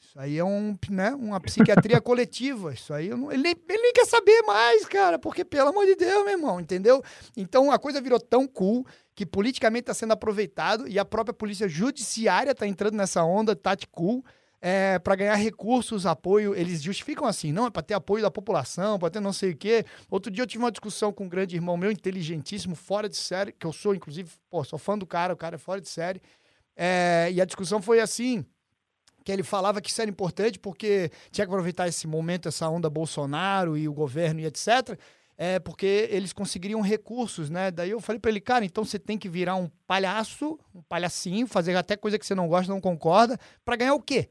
Isso aí é um, né, uma psiquiatria coletiva. Isso aí eu não, ele, nem, ele nem quer saber mais, cara, porque, pelo amor de Deus, meu irmão, entendeu? Então a coisa virou tão cool que politicamente está sendo aproveitado e a própria polícia judiciária está entrando nessa onda Taticool é, para ganhar recursos, apoio. Eles justificam assim, não, é para ter apoio da população, para ter não sei o quê. Outro dia eu tive uma discussão com um grande irmão meu, inteligentíssimo, fora de série, que eu sou, inclusive, pô, sou fã do cara, o cara é fora de série. É, e a discussão foi assim... que ele falava que isso era importante porque tinha que aproveitar esse momento, essa onda Bolsonaro e o governo e etcétera, é, porque eles conseguiriam recursos, né? Daí eu falei pra ele, cara, então você tem que virar um palhaço, um palhacinho, fazer até coisa que você não gosta, não concorda, pra ganhar o quê?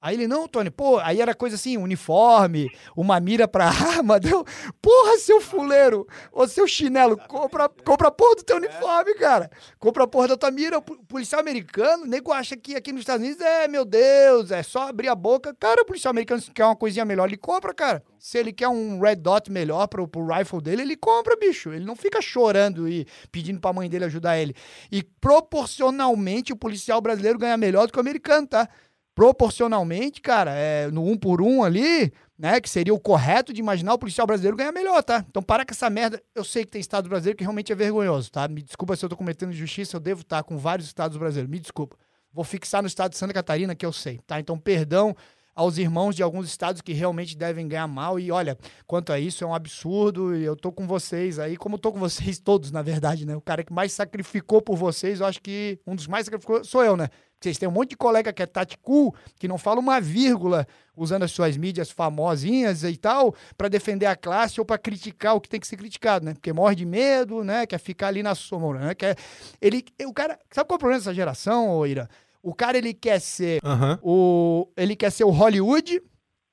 Aí ele, não, Tony, pô, aí era coisa assim, uniforme, uma mira pra arma, deu, porra, seu fuleiro, ô seu chinelo, compra, compra a porra do teu uniforme, cara, compra a porra da tua mira. O policial americano, o nego acha que aqui nos Estados Unidos, é, meu Deus, é só abrir a boca. Cara, o policial americano, se quer uma coisinha melhor, ele compra, cara. Se ele quer um red dot melhor pro, pro rifle dele, ele compra, bicho. Ele não fica chorando e pedindo pra mãe dele ajudar ele. E proporcionalmente, o policial brasileiro ganha melhor do que o americano, tá? Proporcionalmente, cara, é, no um por um ali, né, que seria o correto de imaginar o policial brasileiro ganhar melhor, tá? Então para com essa merda, eu sei que tem estado brasileiro que realmente é vergonhoso, tá? Me desculpa se eu tô cometendo injustiça, eu devo estar com vários estados brasileiros, me desculpa. Vou fixar no estado de Santa Catarina que eu sei, tá? Então perdão aos irmãos de alguns estados que realmente devem ganhar mal e olha, quanto a isso é um absurdo e eu tô com vocês aí, como eu tô com vocês todos, na verdade, né? O cara que mais sacrificou por vocês, eu acho que um dos mais sacrificou sou eu, né? Vocês têm um monte de colega que é Taticool, que não fala uma vírgula usando as suas mídias famosinhas e tal, para defender a classe ou para criticar o que tem que ser criticado, né? Porque morre de medo, né? Quer ficar ali na sombra, né? Quer... Ele... O cara... Sabe qual é o problema dessa geração, ô Ira? O cara, ele quer ser uhum. o... Ele quer ser o Hollywood,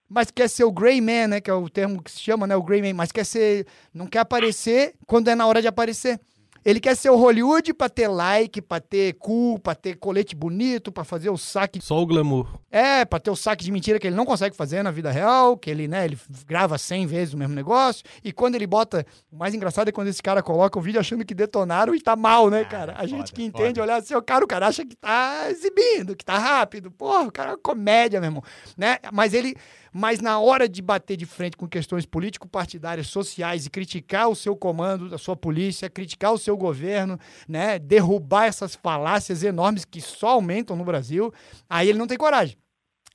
mas quer ser o Grey Man, né? Que é o termo que se chama, né? O Grey Man, mas quer ser... Não quer aparecer quando é na hora de aparecer. Ele quer ser o Hollywood pra ter like, pra ter cu, pra ter colete bonito, pra fazer o saque... Só o glamour. É, pra ter o saque de mentira que ele não consegue fazer na vida real, que ele, né, ele grava cem vezes o mesmo negócio, e quando ele bota... O mais engraçado é quando esse cara coloca o vídeo achando que detonaram e tá mal, né, cara? A gente que entende, olhar assim, o cara, o cara acha que tá exibindo, que tá rápido. Porra, o cara é uma comédia, meu irmão. Né? Mas ele... Mas na hora de bater de frente com questões político-partidárias, sociais e criticar o seu comando, a sua polícia, criticar o seu governo, né, derrubar essas falácias enormes que só aumentam no Brasil, aí ele não tem coragem.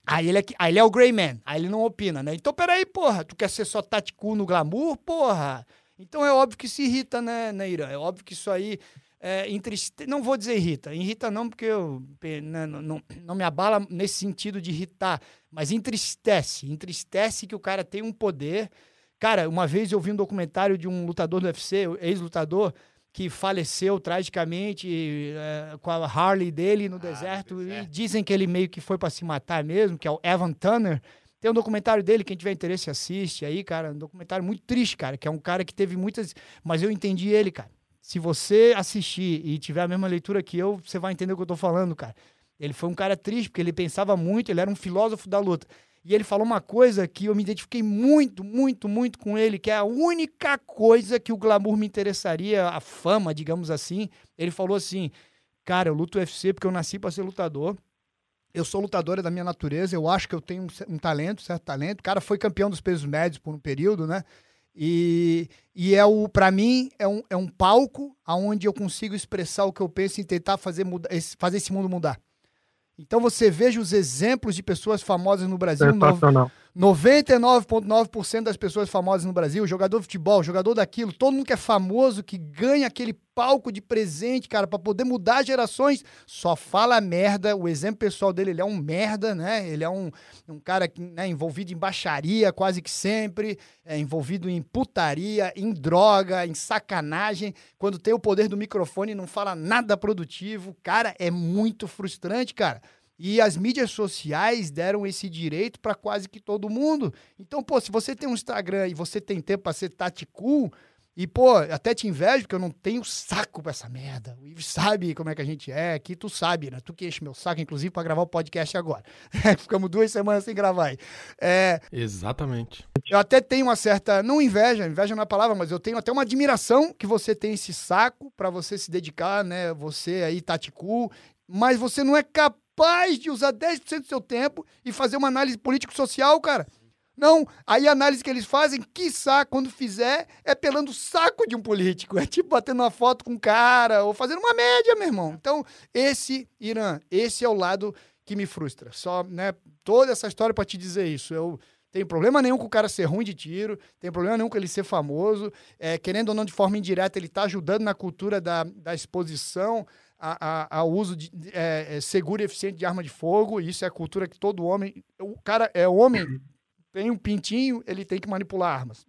Aí ele é, aí ele é o Grey Man, aí ele não opina, né? Então, peraí, porra, tu quer ser só Taticool no glamour, porra? Então é óbvio que se irrita, né, Neira? É óbvio que isso aí... É, entriste... Não vou dizer irrita, irrita não porque eu não, não, não me abala nesse sentido de irritar, mas entristece, entristece que o cara tem um poder. Cara, uma vez eu vi um documentário de um lutador do U F C, ex-lutador, que faleceu tragicamente é, com a Harley dele no ah, deserto, deserto, e dizem que ele meio que foi para se matar mesmo, que é o Evan Tanner. Tem um documentário dele, quem tiver interesse assiste aí, cara, um documentário muito triste, cara, que é um cara que teve muitas... Mas eu entendi ele, cara. Se você assistir e tiver a mesma leitura que eu, você vai entender o que eu tô falando, cara. Ele foi um cara triste, porque ele pensava muito, ele era um filósofo da luta. E ele falou uma coisa que eu me identifiquei muito, muito, muito com ele, que é a única coisa que o glamour me interessaria, a fama, digamos assim. Ele falou assim, cara, eu luto U F C porque eu nasci para ser lutador. Eu sou lutadora da minha natureza, eu acho que eu tenho um, um talento, certo talento. O cara foi campeão dos pesos médios por um período, né? E, e é o, pra mim, é um, é um palco onde eu consigo expressar o que eu penso e tentar fazer, muda, esse, fazer esse mundo mudar. Então você veja os exemplos de pessoas famosas no Brasil. Sensacional. noventa e nove vírgula nove por cento das pessoas famosas no Brasil, jogador de futebol, jogador daquilo, todo mundo que é famoso, que ganha aquele palco de presente, cara, pra poder mudar gerações, só fala merda. O exemplo pessoal dele, ele é um merda, né? Ele é um, um cara que, né, envolvido em baixaria quase que sempre, é envolvido em putaria, em droga, em sacanagem. Quando tem o poder do microfone, não fala nada produtivo. Cara, é muito frustrante, cara. E as mídias sociais deram esse direito para quase que todo mundo. Então, pô, se você tem um Instagram e você tem tempo para ser Taticool, e, pô, até te invejo, porque eu não tenho saco pra essa merda. O Ives sabe como é que a gente é aqui, tu sabe, né? Tu que enche meu saco, inclusive, pra gravar o podcast agora. Ficamos duas semanas sem gravar aí. É... Exatamente. Eu até tenho uma certa, não inveja, inveja não é a palavra, mas eu tenho até uma admiração que você tem esse saco pra você se dedicar, né? Você aí, Taticool, mas você não é capaz de usar dez por cento do seu tempo e fazer uma análise político-social, cara. Não, aí a análise que eles fazem, quiçá, quando fizer, é pelando o saco de um político. É tipo batendo uma foto com um cara ou fazendo uma média, meu irmão. Então, esse, Irã, esse é o lado que me frustra. Só, né, toda essa história pra te dizer isso. Eu... Tem problema nenhum com o cara ser ruim de tiro, tem problema nenhum com ele ser famoso. É, querendo ou não, de forma indireta, ele tá ajudando na cultura da, da exposição a, a, ao uso de, é, é, seguro e eficiente de arma de fogo. Isso é a cultura que todo homem... O cara é homem, tem um pintinho, ele tem que manipular armas.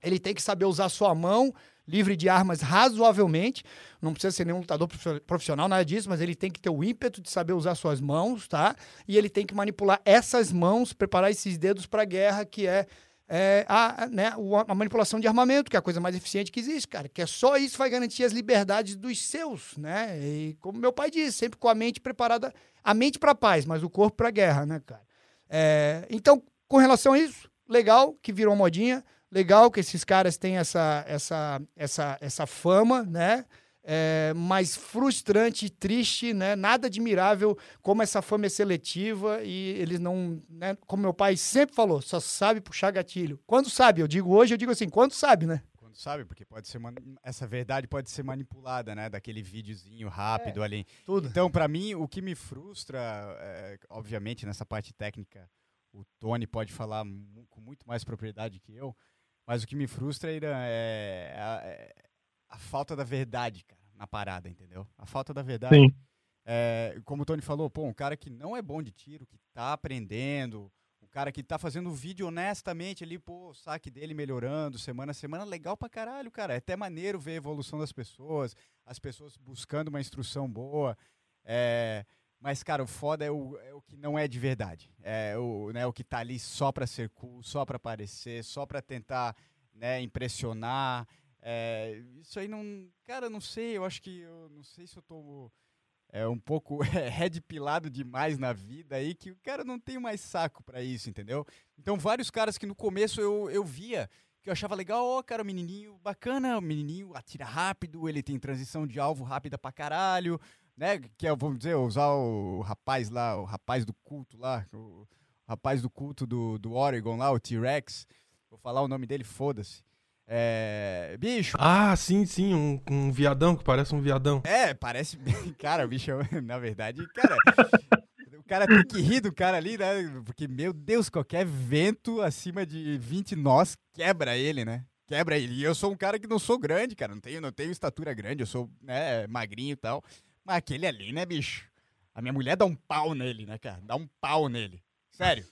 Ele tem que saber usar sua mão livre de armas razoavelmente. Não precisa ser nenhum lutador profissional, nada disso, mas ele tem que ter o ímpeto de saber usar suas mãos, tá? E ele tem que manipular essas mãos, preparar esses dedos para a guerra, que é, é a, né, a manipulação de armamento, que é a coisa mais eficiente que existe, cara. Que é só isso que vai garantir as liberdades dos seus, né? E como meu pai disse, sempre com a mente preparada, a mente para a paz, mas o corpo para a guerra, né, cara? É, então, com relação a isso, legal que virou modinha. Legal que esses caras têm essa, essa, essa, essa fama, né? É, mas frustrante, triste, né? Nada admirável como essa fama é seletiva e eles não... Né? Como meu pai sempre falou, só sabe puxar gatilho. Quando sabe? Eu digo hoje, eu digo assim, quando sabe, né? Quando sabe, porque pode ser man... essa verdade pode ser manipulada, né? Daquele videozinho rápido é, ali. Tudo. Então, pra mim, o que me frustra, é, obviamente, nessa parte técnica, o Tony pode falar mu- com muito mais propriedade que eu, mas o que me frustra, Irã, é a, é a falta da verdade, cara, na parada, entendeu? A falta da verdade. Sim. É, como o Tony falou, pô, um cara que não é bom de tiro, que tá aprendendo, o cara que tá fazendo o vídeo honestamente ali, pô, o saque dele melhorando semana a semana, legal pra caralho, cara. É até maneiro ver a evolução das pessoas, as pessoas buscando uma instrução boa, é... Mas, cara, o foda é o, é o que não é de verdade. É o, né, o que tá ali só pra ser cool, só pra aparecer, só pra tentar, né, impressionar. É, isso aí não... Cara, não sei, eu acho que... Eu não sei se eu tô é, um pouco é, red pilado demais na vida aí, que o cara não tem mais saco pra isso, entendeu? Então, vários caras que no começo eu, eu via, que eu achava legal, ó, oh, cara, o menininho bacana, o menininho atira rápido, ele tem transição de alvo rápida pra caralho... Né, que é, vamos dizer, usar o rapaz lá, o rapaz do culto lá, o rapaz do culto do, do Oregon lá, o T-Rex, vou falar o nome dele, foda-se, é, bicho... Ah, sim, sim, um, um viadão que parece um viadão. É, parece, cara, o bicho, na verdade, cara, o cara tem que rir do cara ali, né, porque, meu Deus, qualquer vento acima de vinte nós quebra ele, né? Quebra ele, e eu sou um cara que não sou grande, cara, não tenho, não tenho estatura grande, eu sou, né, magrinho e tal... Mas aquele ali, né, bicho? A minha mulher dá um pau nele, né, cara? Dá um pau nele. Sério.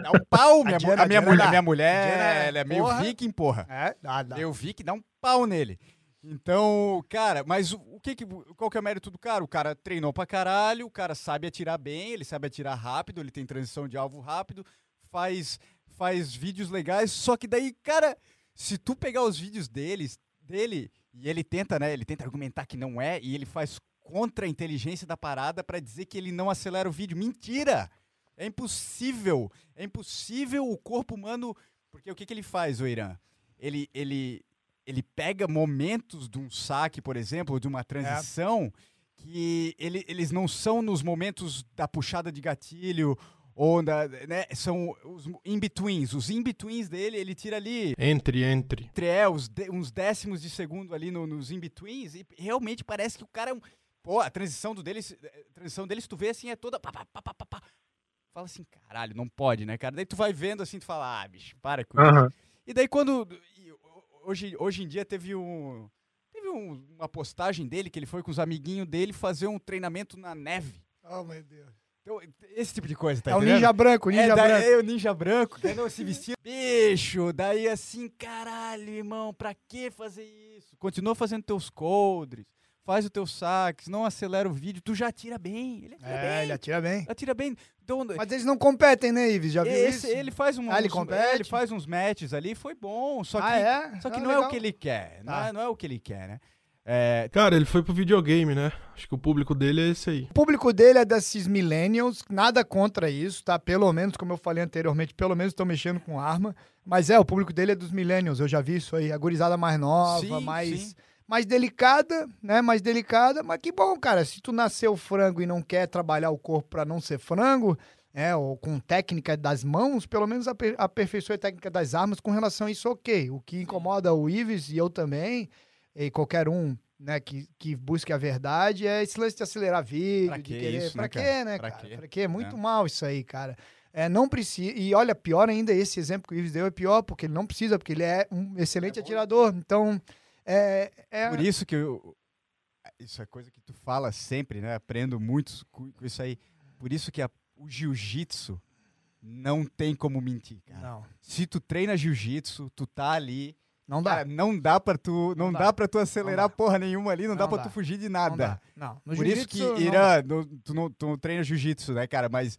Dá um pau, minha mulher. A minha, mu- a minha mulher, a Diana, ela é meio viking, porra. É, dá, dá. Meio viking, dá um pau nele. Então, cara, mas o, o que que, qual que é o mérito do cara? O cara treinou pra caralho, o cara sabe atirar bem, ele sabe atirar rápido, ele tem transição de alvo rápido, faz, faz vídeos legais, só que daí, cara, se tu pegar os vídeos deles, dele, e ele tenta, né, ele tenta argumentar que não é, e ele faz contra a inteligência da parada para dizer que ele não acelera o vídeo. Mentira! É impossível. É impossível o corpo humano... Porque o que, que ele faz, o Irã? Ele, ele, ele pega momentos de um saque, por exemplo, ou de uma transição, é. que ele, eles não são nos momentos da puxada de gatilho... Ou na, né, são os in-betweens. Os in-betweens dele, ele tira ali... Entre, entre. entre é, os de, uns décimos de segundo ali no, nos in-betweens. E realmente parece que o cara é um... Pô, a transição do dele, a transição dele, se tu vê assim, é toda... Pá, pá, pá, pá, pá, fala assim, caralho, não pode, né, cara? Daí tu vai vendo assim, tu fala, ah, bicho, para com isso. Uhum. E daí quando... Hoje, hoje em dia teve um... Teve um, uma postagem dele, que ele foi com os amiguinhos dele fazer um treinamento na neve. Oh, meu Deus. Então, esse tipo de coisa, tá é entendendo? É o ninja branco, o ninja é, branco. É, o ninja branco, que não se vestia. Bicho, daí assim, caralho, irmão, pra que fazer isso? Continua fazendo teus coldres, faz o teu sax, não acelera o vídeo, tu já atira bem. Ele atira é, bem. ele atira bem. Atira bem. Então, mas eles não competem, né, Ives? Já viu esse, isso? Ele faz um, ah, ele, uns, ele faz uns matches ali, foi bom, só que, ah, é? Só que não, não é o que ele quer, não, ah. é, não é o que ele quer, né? É... Cara, ele foi pro videogame, né? Acho que o público dele é esse aí. O público dele é desses millennials, nada contra isso, tá? Pelo menos, como eu falei anteriormente, pelo menos estão mexendo com arma. Mas é, o público dele é dos millennials, eu já vi isso aí. A gurizada mais nova, sim, mais... Sim. Mais delicada, né? Mais delicada, mas que bom, cara. Se tu nasceu frango e não quer trabalhar o corpo pra não ser frango, é, ou com técnica das mãos, pelo menos aper- aperfeiçoe a técnica das armas com relação a isso, ok. O que incomoda o Ives e eu também, e qualquer um, né, que, que busque a verdade, é esse lance de acelerar vídeo, pra que de querer. Isso, pra né, quê, cara? né, pra cara? Quê? Pra quê? Muito é. mal isso aí, cara. É, não precisa, e olha, pior ainda, esse exemplo que o Ives deu é pior, porque ele não precisa, porque ele é um excelente é atirador, então... É, é... Por isso que eu, isso é coisa que tu fala sempre, né? Aprendo muito com isso aí. Por isso que a, o jiu-jitsu não tem como mentir, cara. Não. Se tu treina jiu-jitsu, tu tá ali. Não dá. Cara, não dá pra tu, não, não dá. dá pra tu acelerar porra nenhuma ali, não, não dá pra dá. tu fugir de nada. Não, dá. não. Por isso que, Irã, não tu, não, tu não treina jiu-jitsu, né, cara? Mas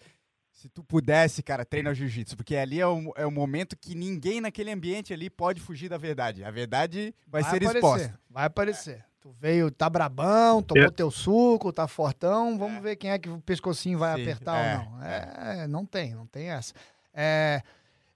se tu pudesse, cara, treina jiu-jitsu, porque ali é o, é o momento que ninguém naquele ambiente ali pode fugir da verdade. A verdade vai, vai ser aparecer, exposta. Vai aparecer. É. Tu veio, tá brabão, tomou é. teu suco, tá fortão, vamos é. ver quem é que o pescocinho vai Sim. apertar é. ou não. É. É, não tem, não tem essa. É,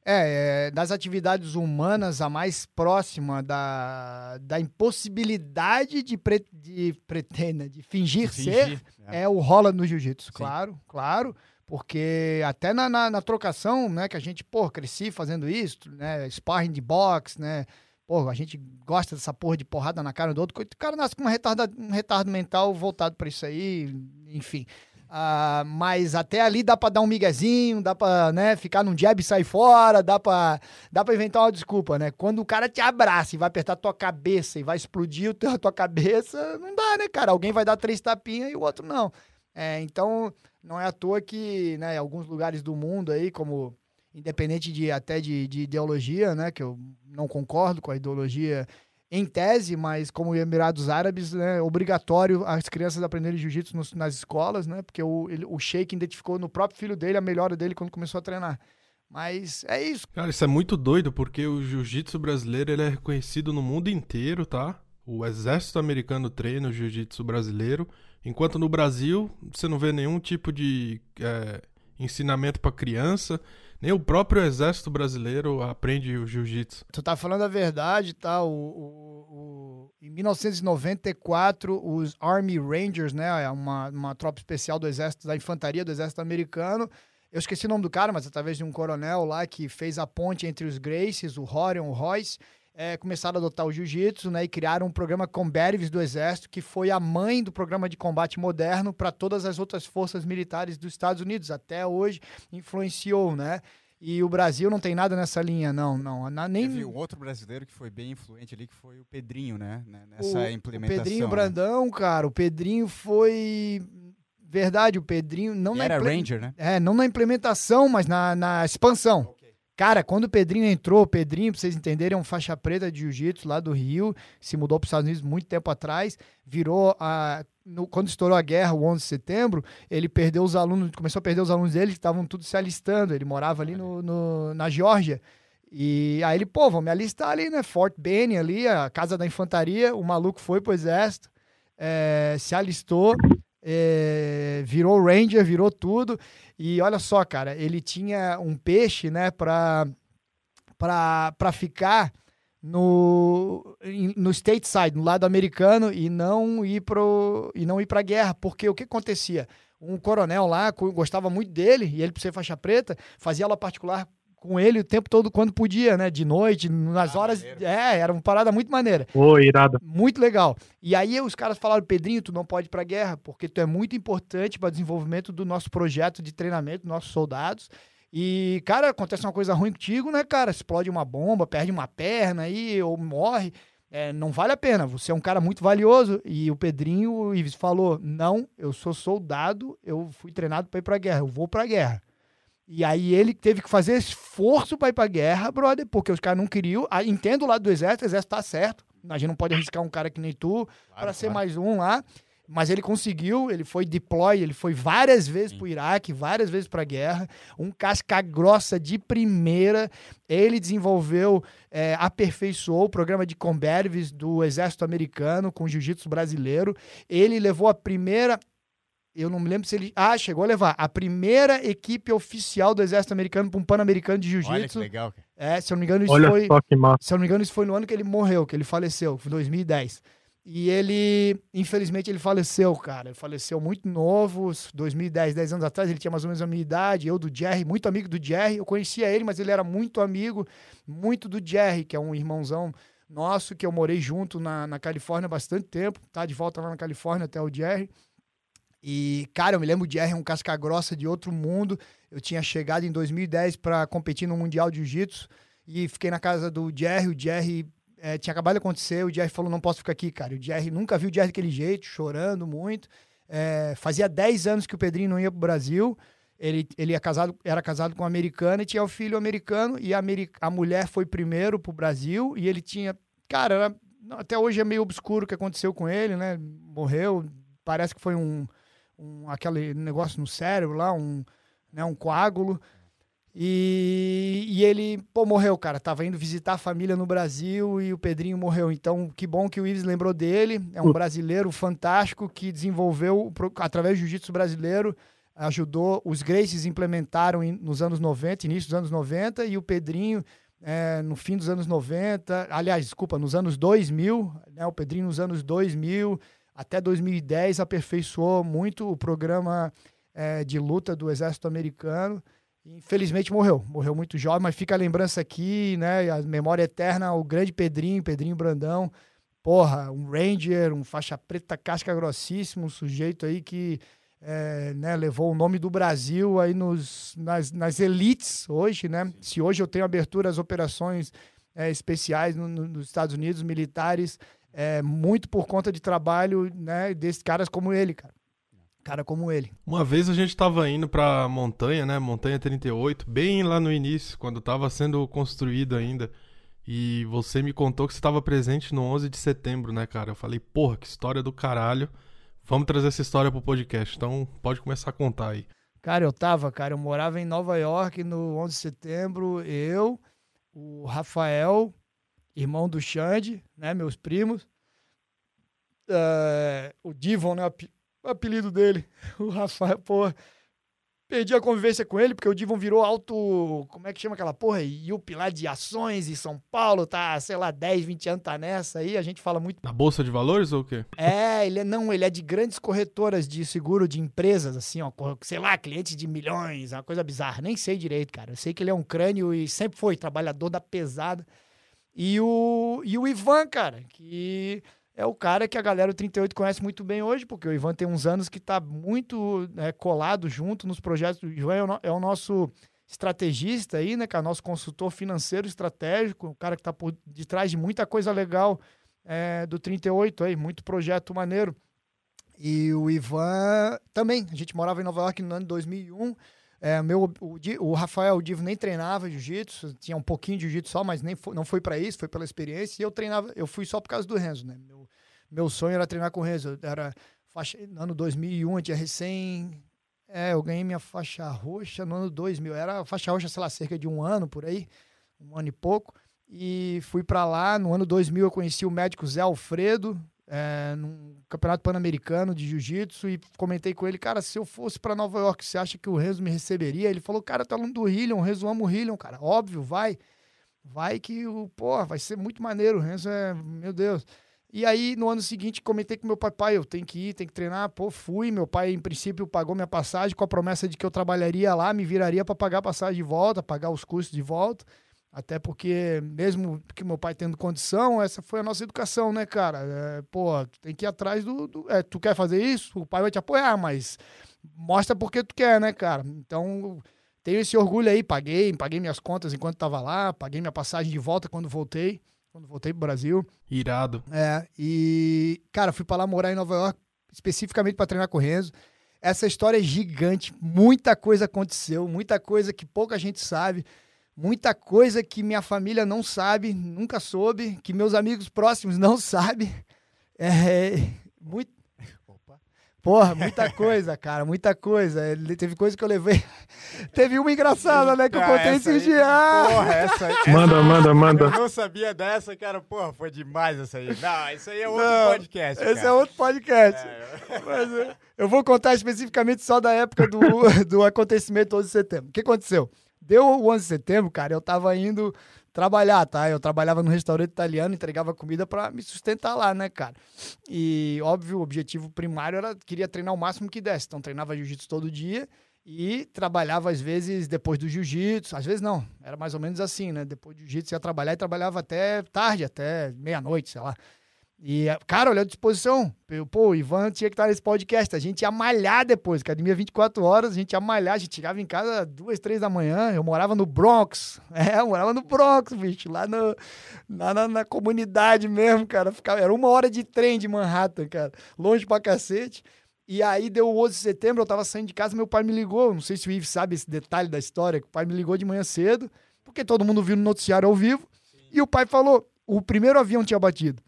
é, é, das atividades humanas, a mais próxima da, da impossibilidade de, pre, de, pretenda, de fingir, fingir ser, é. é o rola no jiu-jitsu, Sim. claro, claro. Porque até na, na, na trocação, né, que a gente, pô, cresci fazendo isso, né, sparring de boxe, né, pô, a gente gosta dessa porra de porrada na cara do outro, o cara nasce com uma retarda, um retardo mental voltado pra isso aí, enfim. Ah, mas até ali dá pra dar um miguezinho, dá pra, né, ficar num jab e sair fora, dá pra, dá pra inventar uma desculpa, né. Quando o cara te abraça e vai apertar tua cabeça e vai explodir a tua cabeça, não dá, né, cara, alguém vai dar três tapinhas e o outro não. É, então... Não é à toa que, né, alguns lugares do mundo aí, como independente de, até de, de ideologia, né, que eu não concordo com a ideologia em tese, mas como Emirados Árabes, né, é obrigatório as crianças aprenderem jiu-jitsu nos, nas escolas, né, porque o, ele, o Sheik identificou no próprio filho dele a melhora dele quando começou a treinar. Mas é isso. Cara, isso é muito doido, porque o jiu-jitsu brasileiro ele é reconhecido no mundo inteiro, tá? O exército americano treina o jiu-jitsu brasileiro, enquanto no Brasil você não vê nenhum tipo de é, ensinamento para criança, nem o próprio exército brasileiro aprende o jiu-jitsu. Tu tá falando a verdade, tá? O, o, o, em mil novecentos e noventa e quatro, os Army Rangers, né, uma, uma tropa especial do exército, da infantaria do exército americano, eu esqueci o nome do cara, mas através de um coronel lá que fez a ponte entre os Gracies, o Rorion, o Royce, É, começaram a adotar o jiu-jitsu, né, e criaram um programa Combatives do Exército, que foi a mãe do programa de combate moderno para todas as outras forças militares dos Estados Unidos. Até hoje influenciou, né? E o Brasil não tem nada nessa linha, não. não na, nem... Teve um outro brasileiro que foi bem influente ali, que foi o Pedrinho, né? Nessa o, implementação. O Pedrinho Brandão, né? Cara, o Pedrinho foi... Verdade, o Pedrinho... não na Era impl... Ranger, né? É, não na implementação, mas na, na expansão. Cara, quando o Pedrinho entrou, o Pedrinho, pra vocês entenderem, é um faixa preta de jiu-jitsu lá do Rio, se mudou para os Estados Unidos muito tempo atrás, virou, a, no, quando estourou a guerra, o onze de setembro, ele perdeu os alunos, começou a perder os alunos dele, que estavam tudo se alistando, ele morava ali no, no, na Geórgia, e aí ele, pô, vamos me alistar ali, né, Fort Benning ali, a casa da infantaria, o maluco foi pro exército, é, se alistou, É, virou Ranger, virou tudo. E olha só, cara, ele tinha um peixe, né, pra, pra, pra ficar no, no stateside, no lado americano, e não ir pro, e não ir pra guerra, porque o que acontecia? Um coronel lá gostava muito dele, e ele, por ser faixa preta, fazia aula particular com ele o tempo todo quando podia, né? De noite, nas ah, horas... Maneiro. É, era uma parada muito maneira. Pô, irada. Muito legal. E aí os caras falaram, Pedrinho, tu não pode ir pra guerra, porque tu é muito importante para o desenvolvimento do nosso projeto de treinamento, dos nossos soldados. E, cara, acontece uma coisa ruim contigo, né, cara? Explode uma bomba, perde uma perna aí, ou morre. É, não vale a pena, você é um cara muito valioso. E o Pedrinho Ives falou, não, eu sou soldado, eu fui treinado pra ir pra guerra, eu vou pra guerra. E aí ele teve que fazer esforço pra ir pra guerra, brother, porque os caras não queriam. Entendo o lado do exército, o exército tá certo, a gente não pode arriscar um cara que nem tu, claro, pra claro. ser mais um lá. Mas ele conseguiu, ele foi deploy, ele foi várias vezes pro Iraque, várias vezes pra guerra, um casca grossa de primeira, ele desenvolveu, é, aperfeiçoou o programa de Comberves do Exército Americano com Jiu-Jitsu brasileiro, ele levou a primeira, eu não me lembro se ele, ah, chegou a levar, a primeira equipe oficial do Exército Americano para um Pan-Americano de Jiu-Jitsu. Olha que legal, cara. É, se eu não me engano, isso Olha foi, só que massa. Se eu não me engano, isso foi no ano que ele morreu, que ele faleceu, foi dois mil e dez. E ele, infelizmente, ele faleceu, cara. Ele faleceu muito novo, dois mil e dez, dez anos atrás, ele tinha mais ou menos a minha idade, eu do D A R E, muito amigo do D A R E. Eu conhecia ele, mas ele era muito amigo, muito do D A R E, que é um irmãozão nosso, que eu morei junto na, na Califórnia há bastante tempo, tá? De volta lá na Califórnia até o D A R E. E, cara, eu me lembro, o D A R E é um casca grossa de outro mundo. Eu tinha chegado em dois mil e dez para competir no Mundial de Jiu-Jitsu e fiquei na casa do D A R E, o D A R E... É, tinha acabado de acontecer, o D R falou, não posso ficar aqui, cara. O D R nunca viu o D R daquele jeito, chorando muito. É, fazia dez anos que o Pedrinho não ia pro Brasil. Ele, ele é casado, era casado com uma americana e tinha um filho americano. E a, a mulher foi primeiro pro Brasil. E ele tinha... Cara, era, até hoje é meio obscuro o que aconteceu com ele, né? Morreu, parece que foi um... um aquele negócio no cérebro lá, um, né, um coágulo. E, e ele, pô, morreu, cara. Tava indo visitar a família no Brasil e o Pedrinho morreu. Então, que bom que o Ives lembrou dele. É um brasileiro fantástico que desenvolveu, através do jiu-jitsu brasileiro, ajudou. Os Gracies implementaram nos anos noventa, início dos anos noventa, e o Pedrinho, é, no fim dos anos noventa, aliás, desculpa, nos anos dois mil, né, o Pedrinho nos anos dois mil, até dois mil e dez, aperfeiçoou muito o programa, é, de luta do Exército Americano. Infelizmente morreu, morreu muito jovem, mas fica a lembrança aqui, né, a memória eterna, o grande Pedrinho, Pedrinho Brandão, porra, um ranger, um faixa preta casca grossíssimo, um sujeito aí que, é, né, levou o nome do Brasil aí nos, nas, nas elites hoje, né, sim. Se hoje eu tenho abertura às operações, é, especiais no, no, nos Estados Unidos, militares, é, muito por conta de trabalho, né, desses caras como ele, cara. Cara como ele. Uma vez a gente tava indo pra montanha, né? Montanha trinta e oito, bem lá no início, quando tava sendo construído ainda. E você me contou que você tava presente no onze de setembro, né, cara? Eu falei, porra, que história do caralho. Vamos trazer essa história pro podcast. Então pode começar a contar aí. Cara, eu tava, cara. Eu morava em Nova York no onze de setembro. Eu, o Rafael, irmão do Xande, né? Meus primos. Uh, o Divon, né? O apelido dele, o Rafael, porra, perdi a convivência com ele, porque o Divon virou alto, como é que chama aquela porra? E o Pilar de Ações em São Paulo, tá, sei lá, dez, vinte anos tá nessa aí, a gente fala muito... Na Bolsa de Valores ou o quê? É, ele é, não, ele é de grandes corretoras de seguro de empresas, assim, ó, sei lá, cliente de milhões, uma coisa bizarra, nem sei direito, cara, eu sei que ele é um crânio e sempre foi trabalhador da pesada, e o, e o Ivan, cara, que... É o cara que a galera do trinta e oito conhece muito bem hoje, porque o Ivan tem uns anos que está muito, é, colado junto nos projetos. O Ivan é o, no, é o nosso estrategista aí, né, cara? Nosso consultor financeiro estratégico, o cara que está por detrás de muita coisa legal, é, do trinta e oito aí, muito projeto maneiro. E o Ivan também, a gente morava em Nova York no ano dois mil e um. É, meu, o, o Rafael, o Divo nem treinava jiu-jitsu, tinha um pouquinho de jiu-jitsu só, mas nem foi, não foi para isso, foi pela experiência. E eu treinava, eu fui só por causa do Renzo, né? Meu, meu sonho era treinar com o Renzo. Era faixa, no ano dois mil e um, eu tinha recém. É, eu ganhei minha faixa roxa no ano dois mil. Era faixa roxa, sei lá, cerca de um ano por aí, um ano e pouco. E fui para lá. No ano dois mil, eu conheci o médico Zé Alfredo, é, num campeonato pan-americano de jiu-jitsu, e comentei com ele, cara, se eu fosse pra Nova York, você acha que o Renzo me receberia? Ele falou, cara, tá aluno do Hillion, o Renzo ama o Hillion, cara, óbvio, vai, vai que, porra, vai ser muito maneiro, o Renzo é, meu Deus, E aí, no ano seguinte, comentei com meu pai, pai, eu tenho que ir, tenho que treinar. Pô, fui. Meu pai, em princípio, pagou minha passagem com a promessa de que eu trabalharia lá, me viraria para pagar a passagem de volta, pagar os custos de volta. Até porque, mesmo que meu pai tendo condição, essa foi a nossa educação, né, cara? É, pô, tem que ir atrás do... do é, tu quer fazer isso? O pai vai te apoiar, mas mostra porque tu quer, né, cara? Então... tenho esse orgulho aí, paguei, paguei minhas contas enquanto tava lá, paguei minha passagem de volta quando voltei, quando voltei pro Brasil. Irado. É, e, cara, fui pra lá morar em Nova York, especificamente pra treinar com o Renzo. Essa história é gigante, muita coisa aconteceu, muita coisa que pouca gente sabe, muita coisa que minha família não sabe, nunca soube, que meus amigos próximos não sabem. É, muito... Porra, muita coisa, cara, muita coisa. Teve coisa que eu levei... Teve uma engraçada, né, que ah, eu contei esses dias. Porra, essa aí... Essa... Manda, manda, manda. Eu não sabia dessa, cara. Porra, foi demais essa aí. Não, isso aí é outro não, podcast, esse cara. é outro podcast. É, eu... Mas eu, eu vou contar especificamente só da época do, do acontecimento onze de setembro. O que aconteceu? Deu o onze de setembro, cara, eu tava indo trabalhar, tá? Eu trabalhava num restaurante italiano, entregava comida pra me sustentar lá, né, cara? E, óbvio, o objetivo primário era, queria treinar o máximo que desse. Então, treinava jiu-jitsu todo dia e trabalhava, às vezes, depois do jiu-jitsu. Às vezes, não. Era mais ou menos assim, né? Depois do jiu-jitsu, ia trabalhar e trabalhava até tarde, até meia-noite, sei lá. E, cara, olha a disposição. Eu, pô, o Ivan tinha que estar nesse podcast. A gente ia malhar depois. Academia vinte e quatro horas, a gente ia malhar. A gente chegava em casa duas, três da manhã. Eu morava no Bronx. É, eu morava no Bronx, bicho. Lá, no, lá na, na comunidade mesmo, cara. Ficava, era uma hora de trem de Manhattan, cara. Longe pra cacete. E aí deu o onze de setembro, eu tava saindo de casa, meu pai me ligou. Não sei se o Ivan sabe esse detalhe da história, que o pai me ligou de manhã cedo, porque todo mundo viu no noticiário ao vivo. Sim. E o pai falou, o primeiro avião tinha batido.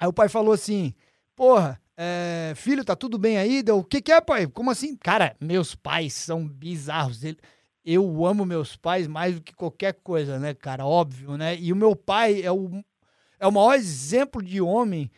Aí o pai falou assim, porra, é, filho, tá tudo bem aí? Deu, o que que é, pai? Como assim? Cara, meus pais são bizarros. Eu amo meus pais mais do que qualquer coisa, né, cara? Óbvio, né? E o meu pai é o, é o maior exemplo de homem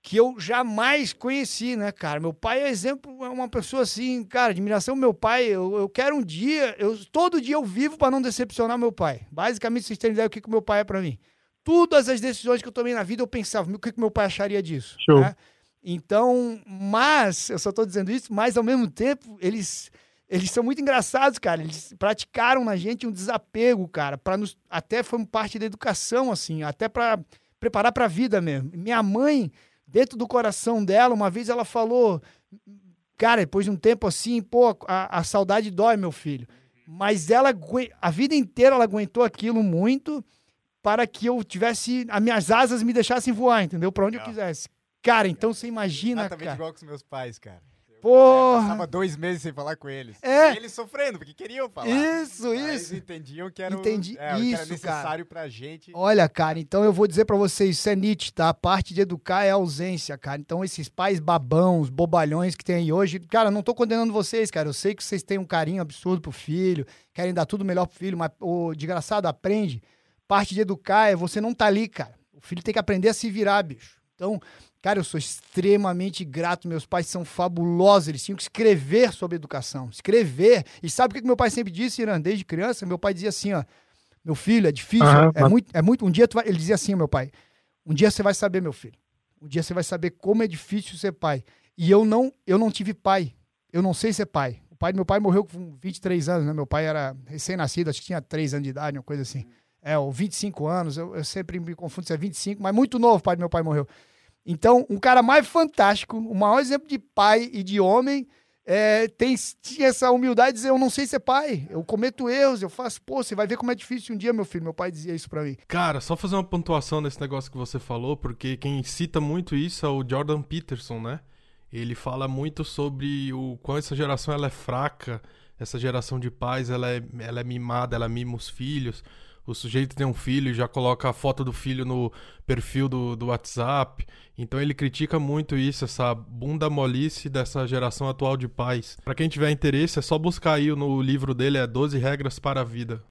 que eu jamais conheci, né, cara? Meu pai é exemplo, é uma pessoa assim, cara, admiração do meu pai. Eu, eu quero um dia, eu, todo dia eu vivo pra não decepcionar meu pai. Basicamente, vocês têm ideia do que que meu pai é pra mim. Todas as decisões que eu tomei na vida, eu pensava, o que que meu pai acharia disso? Show. Né? Então, mas, eu só tô dizendo isso, mas ao mesmo tempo, eles, eles são muito engraçados, cara. Eles praticaram na gente um desapego, cara, pra nos, até foi parte da educação, assim, até pra preparar pra vida mesmo. Minha mãe, dentro do coração dela, uma vez ela falou, cara, depois de um tempo assim, pô, a, a saudade dói, meu filho. Mas ela, a vida inteira ela aguentou aquilo muito, para que eu tivesse, as minhas asas me deixassem voar, entendeu? Pra onde não. eu quisesse. Cara, então você imagina, exatamente, cara. Exatamente igual com os meus pais, cara. Eu, porra! Eu tava dois meses sem falar com eles. É. E eles sofrendo, porque queriam falar. Isso, mas isso. Eles entendiam que era, Entendi. O, é, isso, que era necessário, cara, pra gente. Olha, cara, então eu vou dizer pra vocês, isso é Nietzsche, tá? A parte de educar é a ausência, cara. Então esses pais babãos, bobalhões que tem aí hoje, cara, não tô condenando vocês, cara. Eu sei que vocês têm um carinho absurdo pro filho, querem dar tudo melhor pro filho, mas o desgraçado aprende. Parte de educar é você não tá ali, cara. O filho tem que aprender a se virar, bicho. Então, cara, eu sou extremamente grato. Meus pais são fabulosos. Eles tinham que escrever sobre educação. Escrever. E sabe o que que meu pai sempre disse, Irã? Desde criança, meu pai dizia assim, ó. Meu filho, é difícil. Uhum. É muito, é muito. Um dia tu vai... Ele dizia assim, meu pai. Um dia você vai saber, meu filho. Um dia você vai saber como é difícil ser pai. E eu não, eu não tive pai. Eu não sei ser pai. O pai do meu pai morreu com vinte e três anos, né? Meu pai era recém-nascido. Acho que tinha três anos de idade, uma coisa assim. É, ou vinte e cinco anos, eu, eu sempre me confundo se é vinte e cinco, mas muito novo, o pai do meu pai morreu. Então, um cara mais fantástico, o maior exemplo de pai e de homem, é, tem, tinha essa humildade de dizer, eu não sei ser pai, eu cometo erros, eu faço, pô, você vai ver como é difícil um dia, meu filho, meu pai dizia isso pra mim. Cara, só fazer uma pontuação nesse negócio que você falou, porque quem cita muito isso é o Jordan Peterson, né? Ele fala muito sobre o quão essa geração ela é fraca, essa geração de pais, ela é, ela é mimada, ela mima os filhos. O sujeito tem um filho e já coloca a foto do filho no perfil do, do WhatsApp. Então ele critica muito isso, essa bunda molice dessa geração atual de pais. Pra quem tiver interesse, é só buscar aí no livro dele, é doze regras para a vida.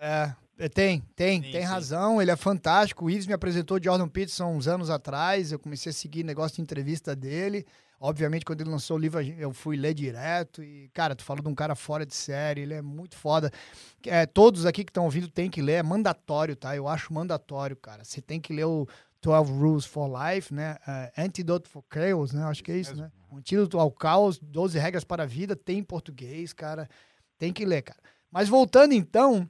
É, tem, tem, sim, tem sim. Razão, ele é fantástico. O Ives me apresentou o Jordan Peterson uns anos atrás, eu comecei a seguir negócio de entrevista dele. Obviamente, quando ele lançou o livro, eu fui ler direto e, cara, tu falou de um cara fora de série, ele é muito foda. É, todos aqui que estão ouvindo tem que ler, é mandatório, tá? Eu acho mandatório, cara. Você tem que ler o doze Rules for Life, né? Uh, Antidote for Chaos, né? Acho que é isso, né? Um antídoto ao caos, doze regras para a vida, tem em português, cara. Tem que ler, cara. Mas voltando então,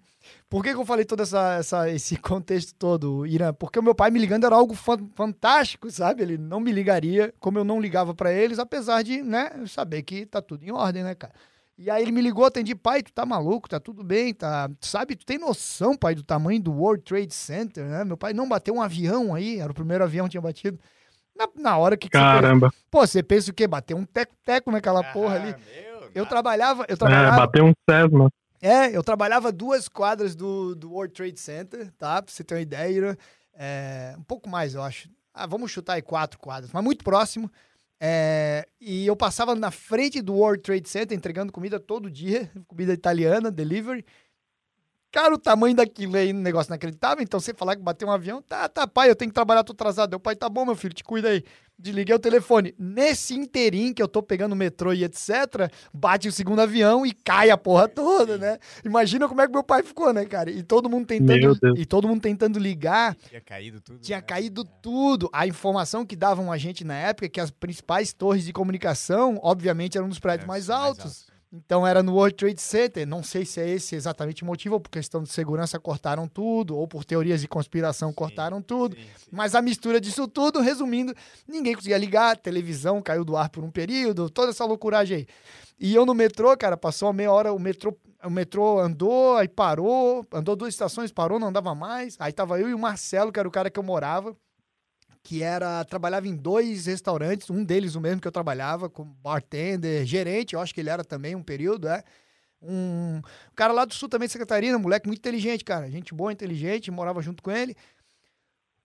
por que, que eu falei todo essa, essa, esse contexto todo, Irã? Porque o meu pai me ligando era algo fan- fantástico, sabe? Ele não me ligaria, como eu não ligava pra eles, apesar de, né, saber que tá tudo em ordem, né, cara? E aí ele me ligou, atendi, pai, tu tá maluco, tá tudo bem, tá... Sabe, tu tem noção, pai, do tamanho do World Trade Center, né? Meu pai não bateu um avião aí, era o primeiro avião que tinha batido. Na, na hora que... Caramba! Que você... Pô, você pensa o quê? Bateu um teco-teco naquela ah, porra ali. Meu, eu trabalhava... Eu trabalhava... É, bateu um Cessna. É, eu trabalhava duas quadras do, do World Trade Center, tá? Pra você ter uma ideia, é, um pouco mais, eu acho. Ah, vamos chutar aí quatro quadras, mas muito próximo. É, e eu passava na frente do World Trade Center entregando comida todo dia, comida italiana, delivery. Cara, o tamanho daquilo aí, um negócio inacreditável. Então, você falar que bateu um avião, tá, tá, pai, eu tenho que trabalhar, tô atrasado. Meu pai, tá bom, meu filho, te cuida aí. Desliguei o telefone. Nesse inteirinho que eu tô pegando o metrô e etcétera, bate o segundo avião e cai a porra toda, né? Imagina como é que meu pai ficou, né, cara? E todo mundo tentando, e todo mundo tentando ligar. Tinha caído tudo. Tinha né? caído é. tudo. A informação que davam a gente na época é que as principais torres de comunicação, obviamente, eram nos prédios é, mais, mais altos. altos. Então era no World Trade Center, não sei se é esse exatamente o motivo, ou por questão de segurança cortaram tudo, ou por teorias de conspiração sim, cortaram tudo, sim, sim. Mas a mistura disso tudo, resumindo, ninguém conseguia ligar, a televisão caiu do ar por um período, toda essa loucuragem aí. E eu no metrô, cara, passou uma meia hora, o metrô, o metrô andou, aí parou, andou duas estações, parou, não andava mais, aí tava eu e o Marcelo, que era o cara que eu morava, que era, trabalhava em dois restaurantes, um deles o mesmo que eu trabalhava, como bartender, gerente, eu acho que ele era também um período, é. Um, um cara lá do sul também de Santa Catarina, moleque muito inteligente, cara, gente boa, inteligente, morava junto com ele.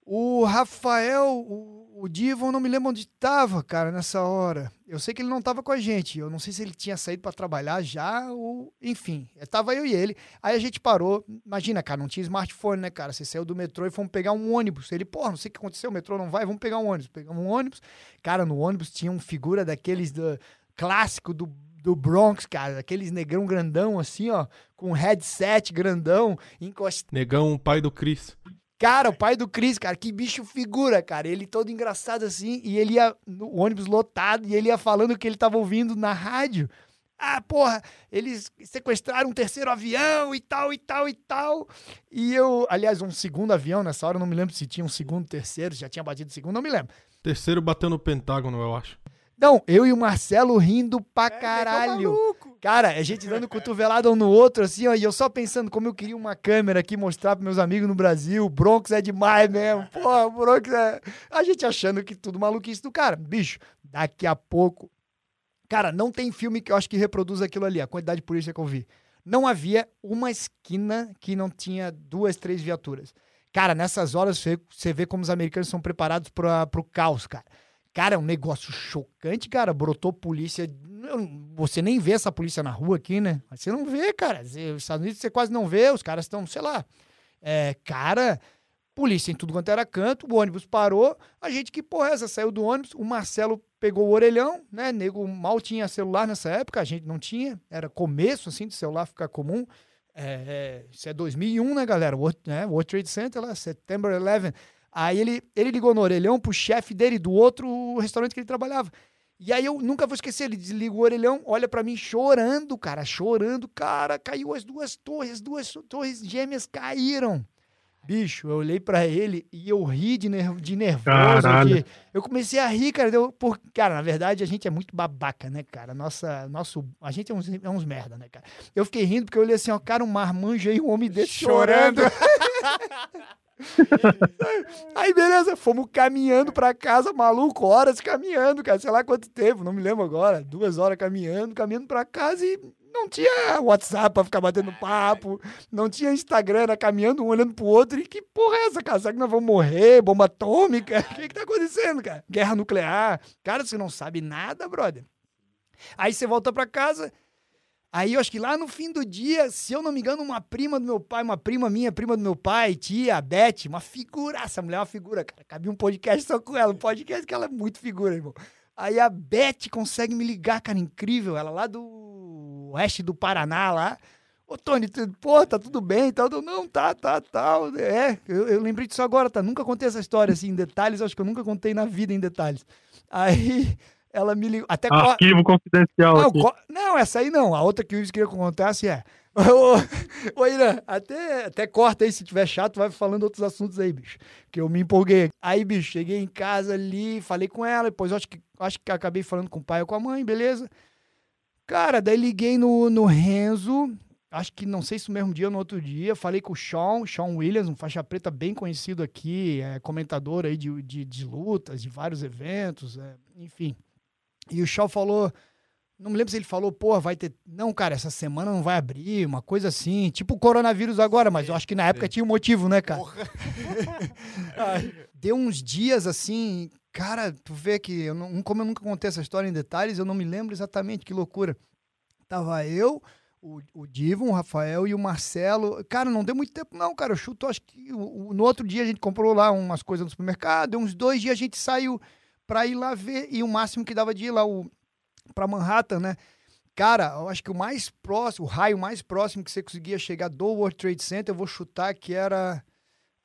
O Rafael, o, o Divon, não me lembro onde estava, cara, nessa hora. Eu sei que ele não estava com a gente, eu não sei se ele tinha saído para trabalhar já, ou enfim, estava eu e ele. Aí a gente parou, imagina, cara, não tinha smartphone, né, cara? Você saiu do metrô e fomos pegar um ônibus. Ele, porra, não sei o que aconteceu, o metrô não vai, vamos pegar um ônibus. Pegamos um ônibus, cara, no ônibus tinha um figura daqueles do, clássico do do Bronx, cara, aqueles negrão grandão assim, ó, com headset grandão, encostado. Negão, pai do Chris. Cara, o pai do Chris, cara, que bicho figura, cara. Ele todo engraçado assim, e ele ia no ônibus lotado, e ele ia falando o que ele tava ouvindo na rádio. Ah, porra, eles sequestraram um terceiro avião e tal, e tal, e tal. E eu, aliás, um segundo avião nessa hora, eu não me lembro se tinha um segundo, terceiro, já tinha batido o segundo, não me lembro. Terceiro bateu no Pentágono, eu acho. Não, eu e o Marcelo rindo pra caralho. Cara, a gente dando cotovelada um no outro, assim, ó, e eu só pensando como eu queria uma câmera aqui mostrar pros meus amigos no Brasil, o Bronx é demais mesmo, porra, o Bronx é... A gente achando que tudo maluquice do cara. Bicho, daqui a pouco... Cara, não tem filme que eu acho que reproduz aquilo ali, a quantidade de polícia que eu vi. Não havia uma esquina que não tinha duas, três viaturas. Cara, nessas horas você vê como os americanos são preparados pra, pro caos, cara. Cara, é um negócio chocante, cara. Brotou polícia. Você nem vê essa polícia na rua aqui, né? Você não vê, cara. Os Estados Unidos você quase não vê. Os caras estão, sei lá. É, cara, polícia em tudo quanto era canto. O ônibus parou. A gente, que porra é essa? Saiu do ônibus. O Marcelo pegou o orelhão, né? Nego mal tinha celular nessa época. A gente não tinha. Era começo, assim, de celular ficar comum. É, é, isso é dois mil e um, né, galera? O World, né? World Trade Center, lá, September eleventh. Aí ele, ele ligou no orelhão pro chefe dele do outro restaurante que ele trabalhava. E aí eu nunca vou esquecer, ele desliga o orelhão, olha pra mim chorando, cara, chorando. Cara, caiu as duas torres, as duas torres gêmeas caíram. Bicho, eu olhei pra ele e eu ri de, ner- de nervoso. Caralho. Eu comecei a rir, cara. Deu por... Cara, na verdade, a gente é muito babaca, né, cara? Nossa, nosso... A gente é uns, é uns merda, né, cara? Eu fiquei rindo porque eu olhei assim, ó, cara, um marmanjo aí, um homem desse chorando. chorando. Aí beleza, fomos caminhando pra casa, maluco, horas caminhando, cara, sei lá quanto tempo, não me lembro agora, duas horas caminhando, caminhando pra casa e não tinha WhatsApp pra ficar batendo papo, não tinha Instagram, era caminhando um olhando pro outro e que porra é essa, cara, será que nós vamos morrer, bomba atômica, o que que tá acontecendo, cara, guerra nuclear, cara, você não sabe nada, brother. Aí você volta pra casa. Aí eu acho que lá no fim do dia, se eu não me engano, uma prima do meu pai, uma prima minha, prima do meu pai, tia, a Beth, uma figura, essa mulher é uma figura, cara, cabia um podcast só com ela, um podcast que ela é muito figura, irmão. Aí a Beth consegue me ligar, cara, incrível, ela lá do oeste do Paraná, lá, Ô, Tony, tu, pô, tá tudo bem e tal. Eu, não, tá, tá, tal. Tá. É, eu, eu lembrei disso agora, tá? Nunca contei essa história, assim, em detalhes. Acho que eu nunca contei na vida em detalhes. Aí ela me ligou. Até Arquivo co... confidencial. Não, co... não, essa aí não. A outra que eu queria que eu contasse é... Ô, Irã, até, até corta aí, se tiver chato, vai falando outros assuntos aí, bicho. Que eu me empolguei. Aí, bicho, cheguei em casa ali, falei com ela, depois acho que, acho que acabei falando com o pai ou com a mãe, beleza? Cara, daí liguei no, no Renzo, acho que não sei se no mesmo dia ou no outro dia, falei com o Sean, Sean Williams, um faixa preta bem conhecido aqui, é, comentador aí de, de, de lutas, de vários eventos, é, enfim. E o Sean falou... Não me lembro se ele falou, porra, vai ter... Não, cara, essa semana não vai abrir, uma coisa assim. Tipo o coronavírus agora, mas eu acho que na época tinha um motivo, né, cara? Porra. Deu uns dias, assim... Cara, tu vê que... Eu não, como eu nunca contei essa história em detalhes, eu não me lembro exatamente, que loucura. Tava eu, o, o Divon, o Rafael e o Marcelo. Cara, não deu muito tempo, não, cara. Eu chuto, acho que... O, o, no outro dia a gente comprou lá umas coisas no supermercado. Deu uns dois dias a gente saiu pra ir lá ver. E o máximo que dava de ir lá, o... pra Manhattan, né? Cara, eu acho que o mais próximo, o raio mais próximo que você conseguia chegar do World Trade Center, eu vou chutar que era...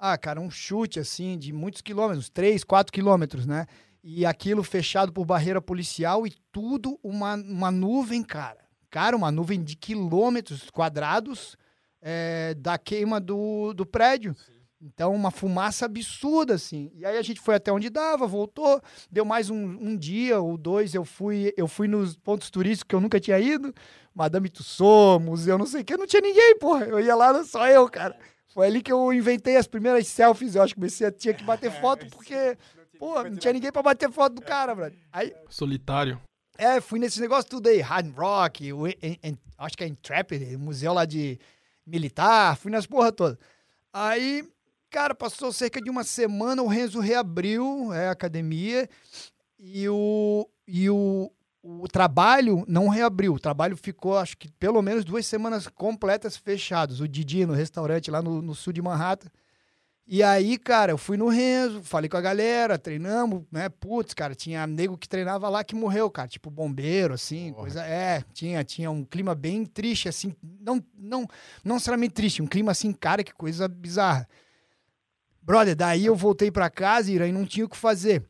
Ah, cara, um chute, assim, de muitos quilômetros, três, quatro quilômetros, né? E aquilo fechado por barreira policial e tudo uma, uma nuvem, cara. Cara, uma nuvem de quilômetros quadrados é, da queima do, do prédio. Sim. Então, uma fumaça absurda, assim. E aí a gente foi até onde dava, voltou, deu mais um, um dia ou dois, eu fui, eu fui nos pontos turísticos que eu nunca tinha ido, Madame Tussauds, museu, não sei o que, não tinha ninguém, porra. Eu ia lá, só eu, cara. Foi ali que eu inventei as primeiras selfies, eu acho que comecei a tinha que bater foto, porque, pô, não tinha ninguém pra bater foto do cara, brother. Aí... Solitário. É, fui nesse negócio tudo aí, Hard Rock, o, em, em, acho que é Intrepid, museu lá de militar, fui nas porra todas. Aí... Cara, passou cerca de uma semana, o Renzo reabriu é, a academia e, o, e o, o trabalho não reabriu. O trabalho ficou, acho que, pelo menos duas semanas completas fechados. O Didi no restaurante lá no, no sul de Manhattan. E aí, cara, eu fui no Renzo, falei com a galera, treinamos, né? Putz, cara, tinha nego que treinava lá que morreu, cara. Tipo bombeiro, assim, porra. Coisa... É, tinha, tinha um clima bem triste, assim. Não, não, não necessariamente triste, um clima assim, cara, que coisa bizarra. Brother, daí eu voltei pra casa, Irã, e não tinha o que fazer.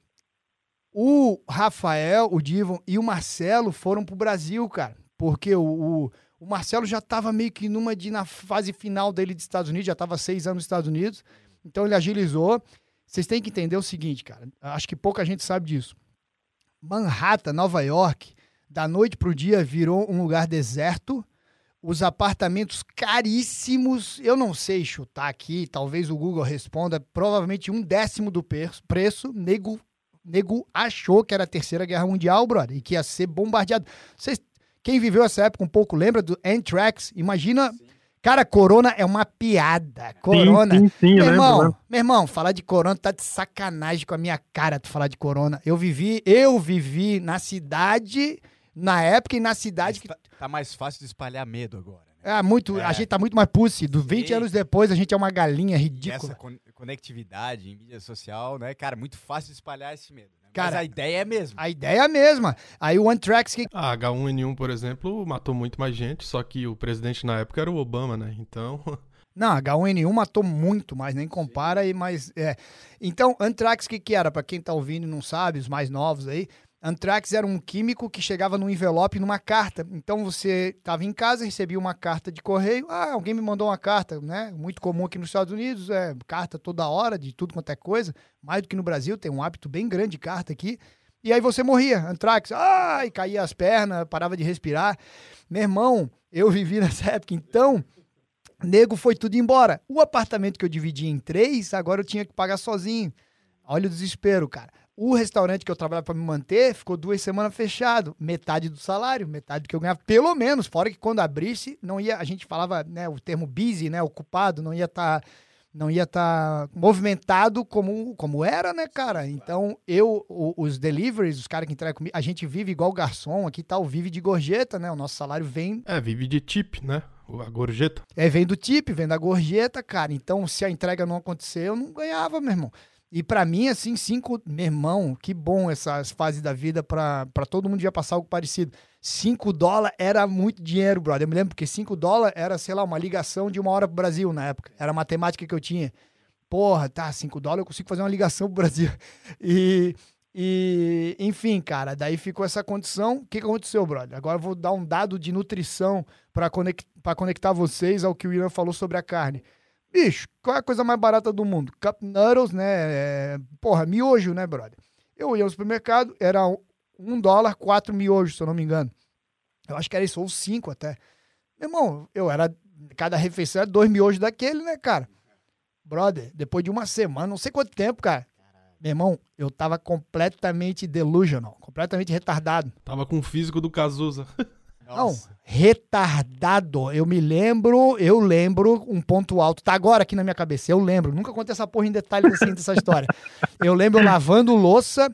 O Rafael, o Divon e o Marcelo foram pro Brasil, cara. Porque o, o, o Marcelo já tava meio que numa de, na fase final dele dos Estados Unidos, já tava seis anos nos Estados Unidos, então ele agilizou. Vocês têm que entender o seguinte, cara, acho que pouca gente sabe disso. Manhattan, Nova York, da noite pro dia virou um lugar deserto. Os apartamentos caríssimos, eu não sei chutar aqui, talvez o Google responda, provavelmente um décimo do preço, nego, nego achou que era a Terceira Guerra Mundial, brother, e que ia ser bombardeado. Vocês, quem viveu essa época um pouco lembra do Anthrax? Imagina, sim. Cara, corona é uma piada, corona. Sim, sim, sim, meu, irmão, lembro, né? Meu irmão, falar de corona tá de sacanagem com a minha cara, tu falar de corona. Eu vivi, eu vivi na cidade... Na época e na cidade... Tá, que... tá mais fácil de espalhar medo agora. Né? É, muito, é. A gente tá muito mais pussy. Do vinte Sim. anos depois, a gente é uma galinha ridícula. E essa con conectividade em mídia social, né? Cara, muito fácil de espalhar esse medo. Né? Cara, mas a ideia é a mesma. A ideia é a mesma. Aí o Anthrax... Que... A agá um ene um, por exemplo, matou muito mais gente, só que o presidente na época era o Obama, né? Então... Não, agá um ene um matou muito mais, nem compara, e mais... É. Então, Anthrax, o que que era? Pra quem tá ouvindo e não sabe, os mais novos aí... Anthrax era um químico que chegava num envelope, numa carta. Então você estava em casa, recebia uma carta de correio. Ah, alguém me mandou uma carta, né? Muito comum aqui nos Estados Unidos, é carta toda hora, de tudo quanto é coisa. Mais do que no Brasil, tem um hábito bem grande de carta aqui. E aí você morria, Anthrax. Ah, e caía as pernas, parava de respirar. Meu irmão, eu vivi nessa época, então... Nego foi tudo embora. O apartamento que eu dividi em três, agora eu tinha que pagar sozinho. Olha o desespero, cara. O restaurante que eu trabalhava para me manter ficou duas semanas fechado, metade do salário, metade do que eu ganhava, pelo menos, fora que quando abrisse, não ia, a gente falava, né, o termo busy, né, ocupado, não ia estar, não ia estar movimentado como, como era, né, cara? Então, eu, o, os deliveries, os caras que entregam comigo, a gente vive igual garçom aqui e tal, vive de gorjeta, né, o nosso salário vem... É, vive de tip, né? A gorjeta. É, vem do tip, vem da gorjeta, cara, então se a entrega não acontecer, eu não ganhava, meu irmão. E pra mim, assim, cinco... Meu irmão, que bom essa fase da vida pra, pra todo mundo já passar algo parecido. Cinco dólares era muito dinheiro, brother. Eu me lembro porque cinco dólares era, sei lá, uma ligação de uma hora pro Brasil na época. Era a matemática que eu tinha. Porra, tá, cinco dólares eu consigo fazer uma ligação pro Brasil. E, e enfim, cara, daí ficou essa condição. O que, que aconteceu, brother? Agora eu vou dar um dado de nutrição pra, conect, pra conectar vocês ao que o Irã falou sobre a carne. Bicho, qual é a coisa mais barata do mundo? Cup Noodles, né? É, porra, miojo, né, brother? Eu ia no supermercado, era um dólar, quatro miojos, se eu não me engano. Eu acho que era isso, ou cinco até. Meu irmão, eu era... Cada refeição era dois miojos daquele, né, cara? Brother, depois de uma semana, não sei quanto tempo, cara. Meu irmão, eu tava completamente delusional, completamente retardado. Tava com o físico do Cazuza. Nossa. Não, retardado. Eu me lembro, eu lembro um ponto alto. Tá agora aqui na minha cabeça, eu lembro. Nunca contei essa porra em detalhes assim dessa história. Eu lembro eu lavando louça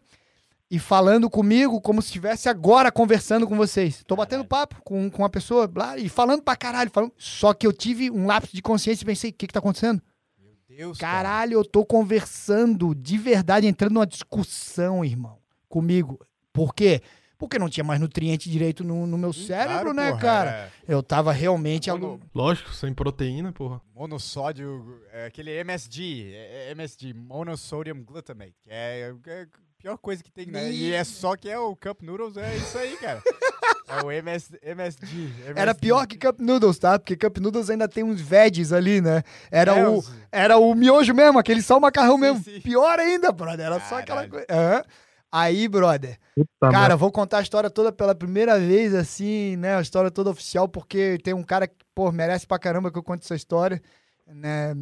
e falando comigo como se estivesse agora conversando com vocês. Tô batendo papo com, com uma pessoa lá e falando pra caralho. Falando... Só que eu tive um lapso de consciência e pensei, o que que tá acontecendo? Meu Deus, caralho, cara. Eu tô conversando de verdade, entrando numa discussão, irmão, comigo. Por quê? Porque não tinha mais nutriente direito no, no meu cérebro, claro, né, porra, cara? É. Eu tava realmente... Mono... Algo... Lógico, sem proteína, porra. Monossódio, é, aquele M S G, é, M S G, monosodium glutamate, que é, é a pior coisa que tem, né? E, e é só que é o Cup Noodles, é isso aí, cara. É o M S, M S G. Era pior que Cup Noodles, tá? Porque Cup Noodles ainda tem uns veggies ali, né? Era, é, o, era o miojo mesmo, aquele só o macarrão sim, mesmo. Sim. Pior ainda, brother. Era caralho. Só aquela coisa... Uhum. Aí, brother, Eita, cara, eu vou contar a história toda pela primeira vez, assim, né, a história toda oficial, porque tem um cara que, pô, merece pra caramba que eu conte essa história, né,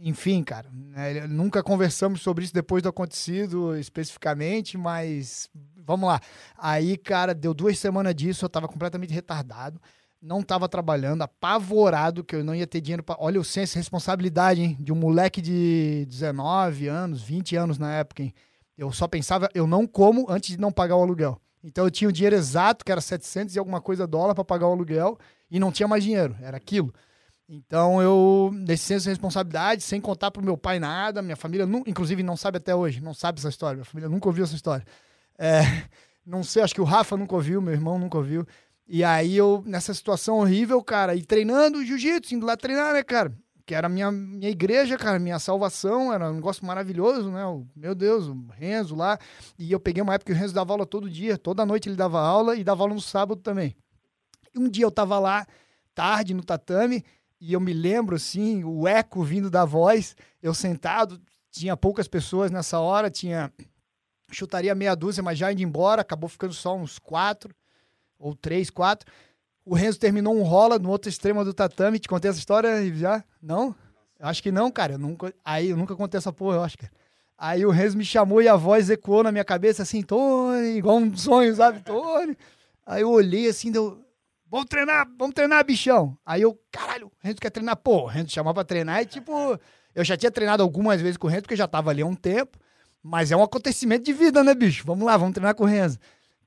enfim, cara, né? Nunca conversamos sobre isso depois do acontecido, especificamente, mas vamos lá. Aí, cara, deu duas semanas disso, eu tava completamente retardado, não tava trabalhando, apavorado que eu não ia ter dinheiro pra... Olha o senso de responsabilidade, hein, de um moleque de dezenove anos, vinte anos na época, hein. Eu só pensava, eu não como antes de não pagar o aluguel. Então eu tinha o dinheiro exato, que era setecentos e alguma coisa dólar para pagar o aluguel, e não tinha mais dinheiro, era aquilo. Então eu, nesse senso de responsabilidade, sem contar pro meu pai nada, minha família, não, inclusive não sabe até hoje, não sabe essa história, minha família nunca ouviu essa história. É, não sei, acho que o Rafa nunca ouviu, meu irmão nunca ouviu. E aí eu, nessa situação horrível, cara, e treinando jiu-jitsu, indo lá treinar, né, cara? Que era a minha, minha igreja, cara, minha salvação, era um negócio maravilhoso, né? O, meu Deus, o Renzo lá. E eu peguei uma época que o Renzo dava aula todo dia, toda noite ele dava aula e dava aula no sábado também. E um dia eu tava lá, tarde, no tatame, e eu me lembro, assim, o eco vindo da voz, eu sentado, tinha poucas pessoas nessa hora, tinha, chutaria meia dúzia, mas já indo embora, acabou ficando só uns quatro, ou três, quatro. O Renzo terminou um rola no outro extremo do tatame. Te contei essa história já? Não? Eu acho que não, cara. Eu nunca... Aí eu nunca contei essa porra, eu acho, cara. Aí o Renzo me chamou e a voz ecoou na minha cabeça assim, Tony, igual um sonho, sabe? Tony. Aí eu olhei assim, deu... Vamos treinar, vamos treinar, bichão. Aí eu, caralho, o Renzo quer treinar. Pô, o Renzo chamava pra treinar e tipo... Eu já tinha treinado algumas vezes com o Renzo, porque eu já tava ali há um tempo. Mas é um acontecimento de vida, né, bicho? Vamos lá, vamos treinar com o Renzo.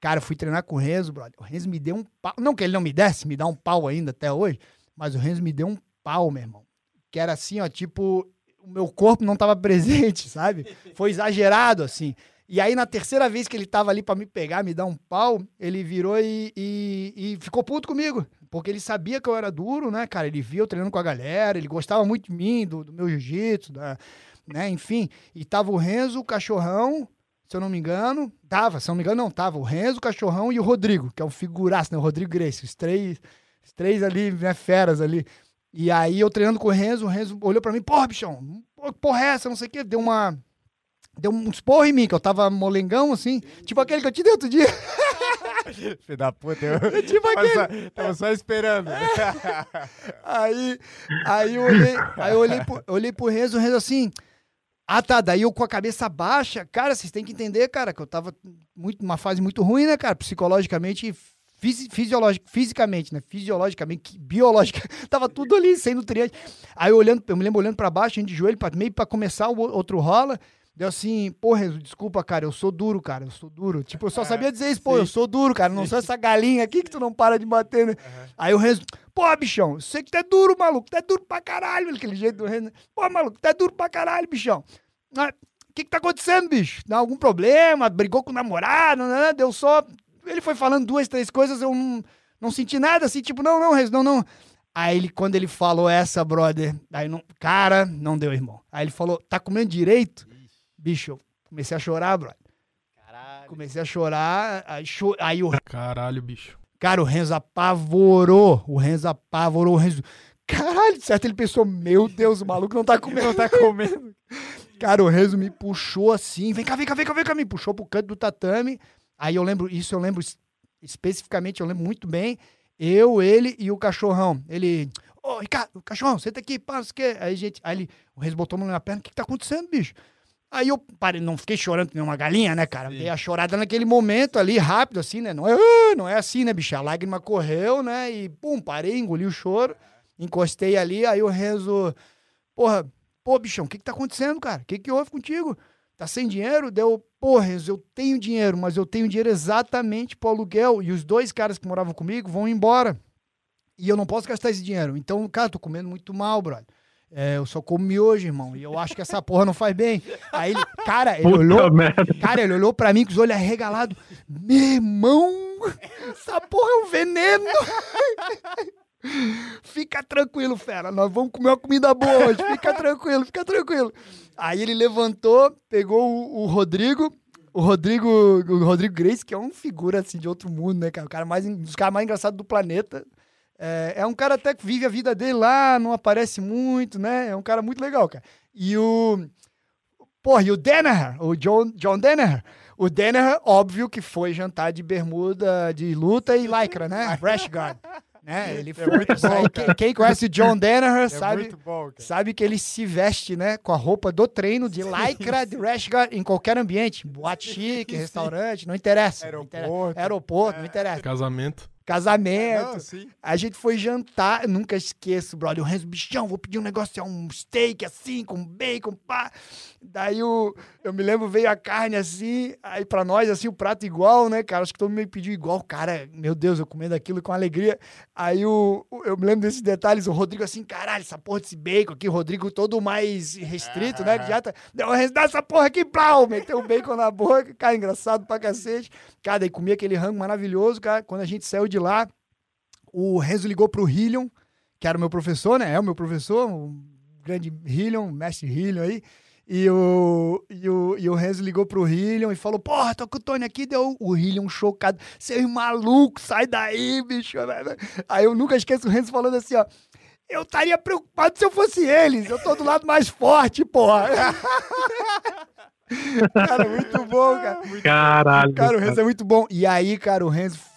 Cara, eu fui treinar com o Renzo, brother. O Renzo me deu um pau. Não que ele não me desse, me dá um pau ainda até hoje. Mas o Renzo me deu um pau, meu irmão. Que era assim, ó, tipo... O meu corpo não tava presente, sabe? Foi exagerado, assim. E aí, na terceira vez que ele tava ali pra me pegar, me dar um pau, ele virou e, e, e ficou puto comigo. Porque ele sabia que eu era duro, né, cara? Ele via eu treinando com a galera, ele gostava muito de mim, do, do meu jiu-jitsu, da, né? Enfim. E tava o Renzo, o cachorrão... Se eu não me engano, tava, se eu não me engano, não, tava o Renzo, o Cachorrão e o Rodrigo, que é um figuraço, né, o Rodrigo Gracie, os três, os três ali, né, feras ali. E aí eu treinando com o Renzo, o Renzo olhou pra mim, porra, bichão, porra é essa, não sei o quê, deu uma, deu um esporro em mim, que eu tava molengão, assim, tipo aquele que eu te dei outro dia. Filho da puta, eu, eu tipo tava, aquele... só, tava só esperando. aí, aí eu olhei, aí eu olhei pro, olhei pro Renzo, o Renzo assim... Ah, tá, daí eu com a cabeça baixa, cara, vocês têm que entender, cara, que eu tava muito, numa fase muito ruim, né, cara, psicologicamente, fisi, fisiológico, fisicamente, né, fisiologicamente, biológica, tava tudo ali, sem nutriente. Aí eu olhando, eu me lembro olhando pra baixo, indo de joelho, pra, meio pra começar o outro rola, deu assim, pô, Renzo, desculpa, cara, eu sou duro, cara, eu sou duro, tipo, eu só sabia dizer isso, pô, eu sou duro, cara, não sou essa galinha aqui que tu não para de bater, né, aí o Renzo... Pô, bichão, eu sei que tu é duro, maluco. Tu é duro pra caralho, aquele jeito do Renzo. Pô, maluco, tu é duro pra caralho, bichão. que que tá acontecendo, bicho? Dá algum problema? Brigou com o namorado? Né? Deu só... Ele foi falando duas, três coisas, eu não, não senti nada, assim, tipo, não, não, Renzo, não, não. Aí, ele, quando ele falou essa, brother, aí não, cara, não deu, irmão. Aí ele falou, tá comendo direito? Ixi. Bicho, eu comecei a chorar, brother. Caralho. Comecei a chorar, aí, cho... aí o... Caralho, bicho. Cara, o Renzo apavorou, o Renzo apavorou, o Renzo... Caralho, certo? Ele pensou, meu Deus, o maluco não tá comendo, não tá comendo. Cara, o Renzo me puxou assim, vem cá, vem cá, vem cá, vem cá, me puxou pro canto do tatame. Aí eu lembro, isso eu lembro especificamente, eu lembro muito bem, eu, ele e o cachorrão. Ele, ô, oh, Ricardo, cachorrão, senta aqui, pá, não sei o quê. Aí, gente, aí ele, o Renzo botou a mão na minha perna, o que que tá acontecendo, bicho? Aí eu parei, não fiquei chorando que nem uma galinha, né, cara? Dei a chorada naquele momento ali, rápido, assim, né? Não é, uh, não é assim, né, bicho? A lágrima correu, né? E, pum, parei, engoli o choro, encostei ali, aí o Renzo, porra, pô, bichão, o que que tá acontecendo, cara? O que que houve contigo? Tá sem dinheiro? Deu, pô, Renzo, eu tenho dinheiro, mas eu tenho dinheiro exatamente pro aluguel, e os dois caras que moravam comigo vão embora, e eu não posso gastar esse dinheiro. Então, cara, tô comendo muito mal, brother. É, eu só como miojo, irmão, e eu acho que essa porra não faz bem. Aí, ele, cara, ele Puta olhou... Merda. Cara, ele olhou pra mim com os olhos arregalados. Meu irmão, essa porra é um veneno. Fica tranquilo, fera, nós vamos comer uma comida boa hoje. Fica tranquilo, fica tranquilo. Aí ele levantou, pegou o, o Rodrigo, o Rodrigo, o Rodrigo Gracie, que é uma figura, assim, de outro mundo, né, cara? O cara mais, um dos caras mais engraçados do planeta. É, é um cara até que vive a vida dele lá, não aparece muito, né? É um cara muito legal, cara. E o... Porra, e o Danaher, o John, John Danaher. O Danaher, óbvio que foi jantar de bermuda, de luta e lycra, né? Rash guard. Né? Ele foi... É muito bom, quem, quem conhece o John Danaher é sabe, bom, sabe que ele se veste, né, com a roupa do treino de lycra, de rash guard, em qualquer ambiente. Boate chique, restaurante, não interessa. Aeroporto. Não interessa. Aeroporto, é. Não interessa. Casamento. Casamento. Não, a gente foi jantar, eu nunca esqueço, brother. O Renzo, bichão, vou pedir um negócio, é um steak assim, com bacon, pá. Daí o, eu me lembro, veio a carne assim, aí pra nós, assim, o prato igual, né, cara? Acho que todo mundo me pediu igual, cara. Meu Deus, eu comendo aquilo com alegria. Aí o, eu me lembro desses detalhes, o Rodrigo assim, caralho, essa porra desse bacon aqui, o Rodrigo todo mais restrito, ah, né? Que já tá. O Renzo, dá essa porra aqui, pau! Meteu o bacon na boca, cara, engraçado pra cacete. Cara, daí comia aquele rango maravilhoso, cara. Quando a gente saiu de de lá, o Renzo ligou pro Hillion, que era o meu professor, né? É o meu professor, o grande Hillion, mestre Hillion aí, e o, e o, e o Renzo ligou pro Hillion e falou, porra, tô com o Tony aqui, deu o Hillion chocado, seu maluco, sai daí, bicho. Aí eu nunca esqueço o Renzo falando assim, ó, eu estaria preocupado se eu fosse eles, eu tô do lado mais forte, porra. Cara, muito bom, cara. Muito Caralho. Bom. Cara, o Renzo é muito bom. E aí, cara, o Renzo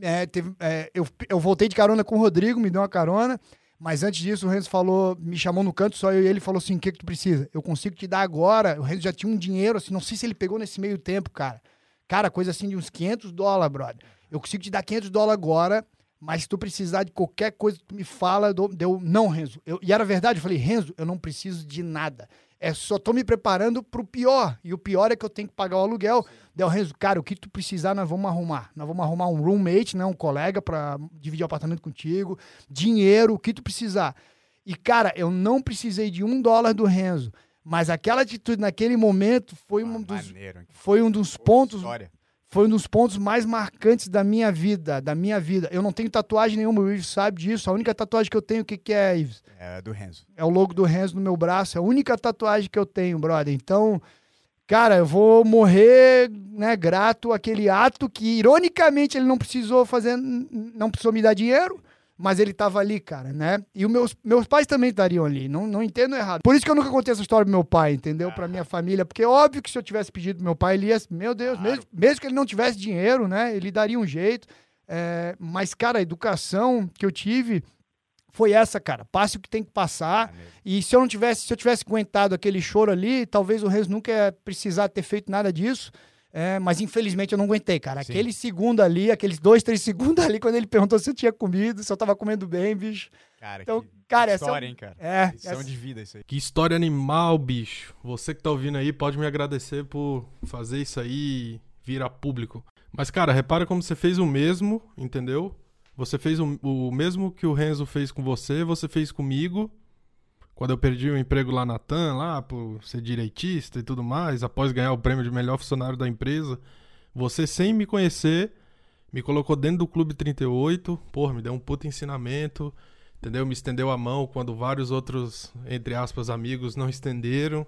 É, teve, é, eu, eu voltei de carona com o Rodrigo, me deu uma carona, mas antes disso o Renzo falou, me chamou no canto, só eu e ele, falou assim, o que que tu precisa? Eu consigo te dar agora. O Renzo já tinha um dinheiro, assim, não sei se ele pegou nesse meio tempo, cara. Cara, coisa assim de uns quinhentos dólares, brother. Eu consigo te dar quinhentos dólares agora, mas se tu precisar de qualquer coisa que tu me fala, deu, deu não, Renzo. Eu, e era verdade, eu falei, Renzo, eu não preciso de nada. É, só tô me preparando pro pior. E o pior é que eu tenho que pagar o aluguel. Deu, Renzo, cara, o que tu precisar, nós vamos arrumar. Nós vamos arrumar um roommate, né, um colega pra dividir o apartamento contigo. Dinheiro, o que tu precisar. E, cara, eu não precisei de um dólar do Renzo. Mas aquela atitude naquele momento foi, ah, um, dos, maneiro, foi um dos pontos... História. Foi um dos pontos mais marcantes da minha vida, da minha vida. Eu não tenho tatuagem nenhuma, o Ives sabe disso. A única tatuagem que eu tenho, o que que é, Ives? É do Renzo. É o logo do Renzo no meu braço. É a única tatuagem que eu tenho, brother. Então, cara, eu vou morrer, né, grato àquele ato que, ironicamente, ele não precisou fazer, não precisou me dar dinheiro, mas ele tava ali, cara, né? E os meus, meus pais também estariam ali, não, não entendo errado. Por isso que eu nunca contei essa história pro meu pai, entendeu? Ah. Pra minha família, porque óbvio que se eu tivesse pedido pro meu pai, ele ia... Meu Deus, claro. mesmo, mesmo que ele não tivesse dinheiro, né? Ele daria um jeito. É, mas, cara, a educação que eu tive foi essa, cara. Passe o que tem que passar. Ah, e se eu não tivesse, se eu tivesse aguentado aquele choro ali, talvez o Renzo nunca ia precisar ter feito nada disso. É, mas infelizmente eu não aguentei, cara. Sim. Aquele segundo ali, aqueles dois, três segundos ali, quando ele perguntou se eu tinha comido, se eu tava comendo bem, bicho. Cara, então, que cara, história, essa... hein, cara? É, lição essa... de vida isso aí. Que história animal, bicho. Você que tá ouvindo aí pode me agradecer por fazer isso aí e virar público. Mas, cara, repara como você fez o mesmo, entendeu? Você fez o, o mesmo que o Renzo fez com você, você fez comigo, Quando eu perdi o emprego lá na T A M, lá, por ser direitista e tudo mais, após ganhar o prêmio de melhor funcionário da empresa, você, sem me conhecer, me colocou dentro do Clube trinta e oito, porra, me deu um puto ensinamento, entendeu? Me estendeu a mão quando vários outros, entre aspas, amigos não estenderam.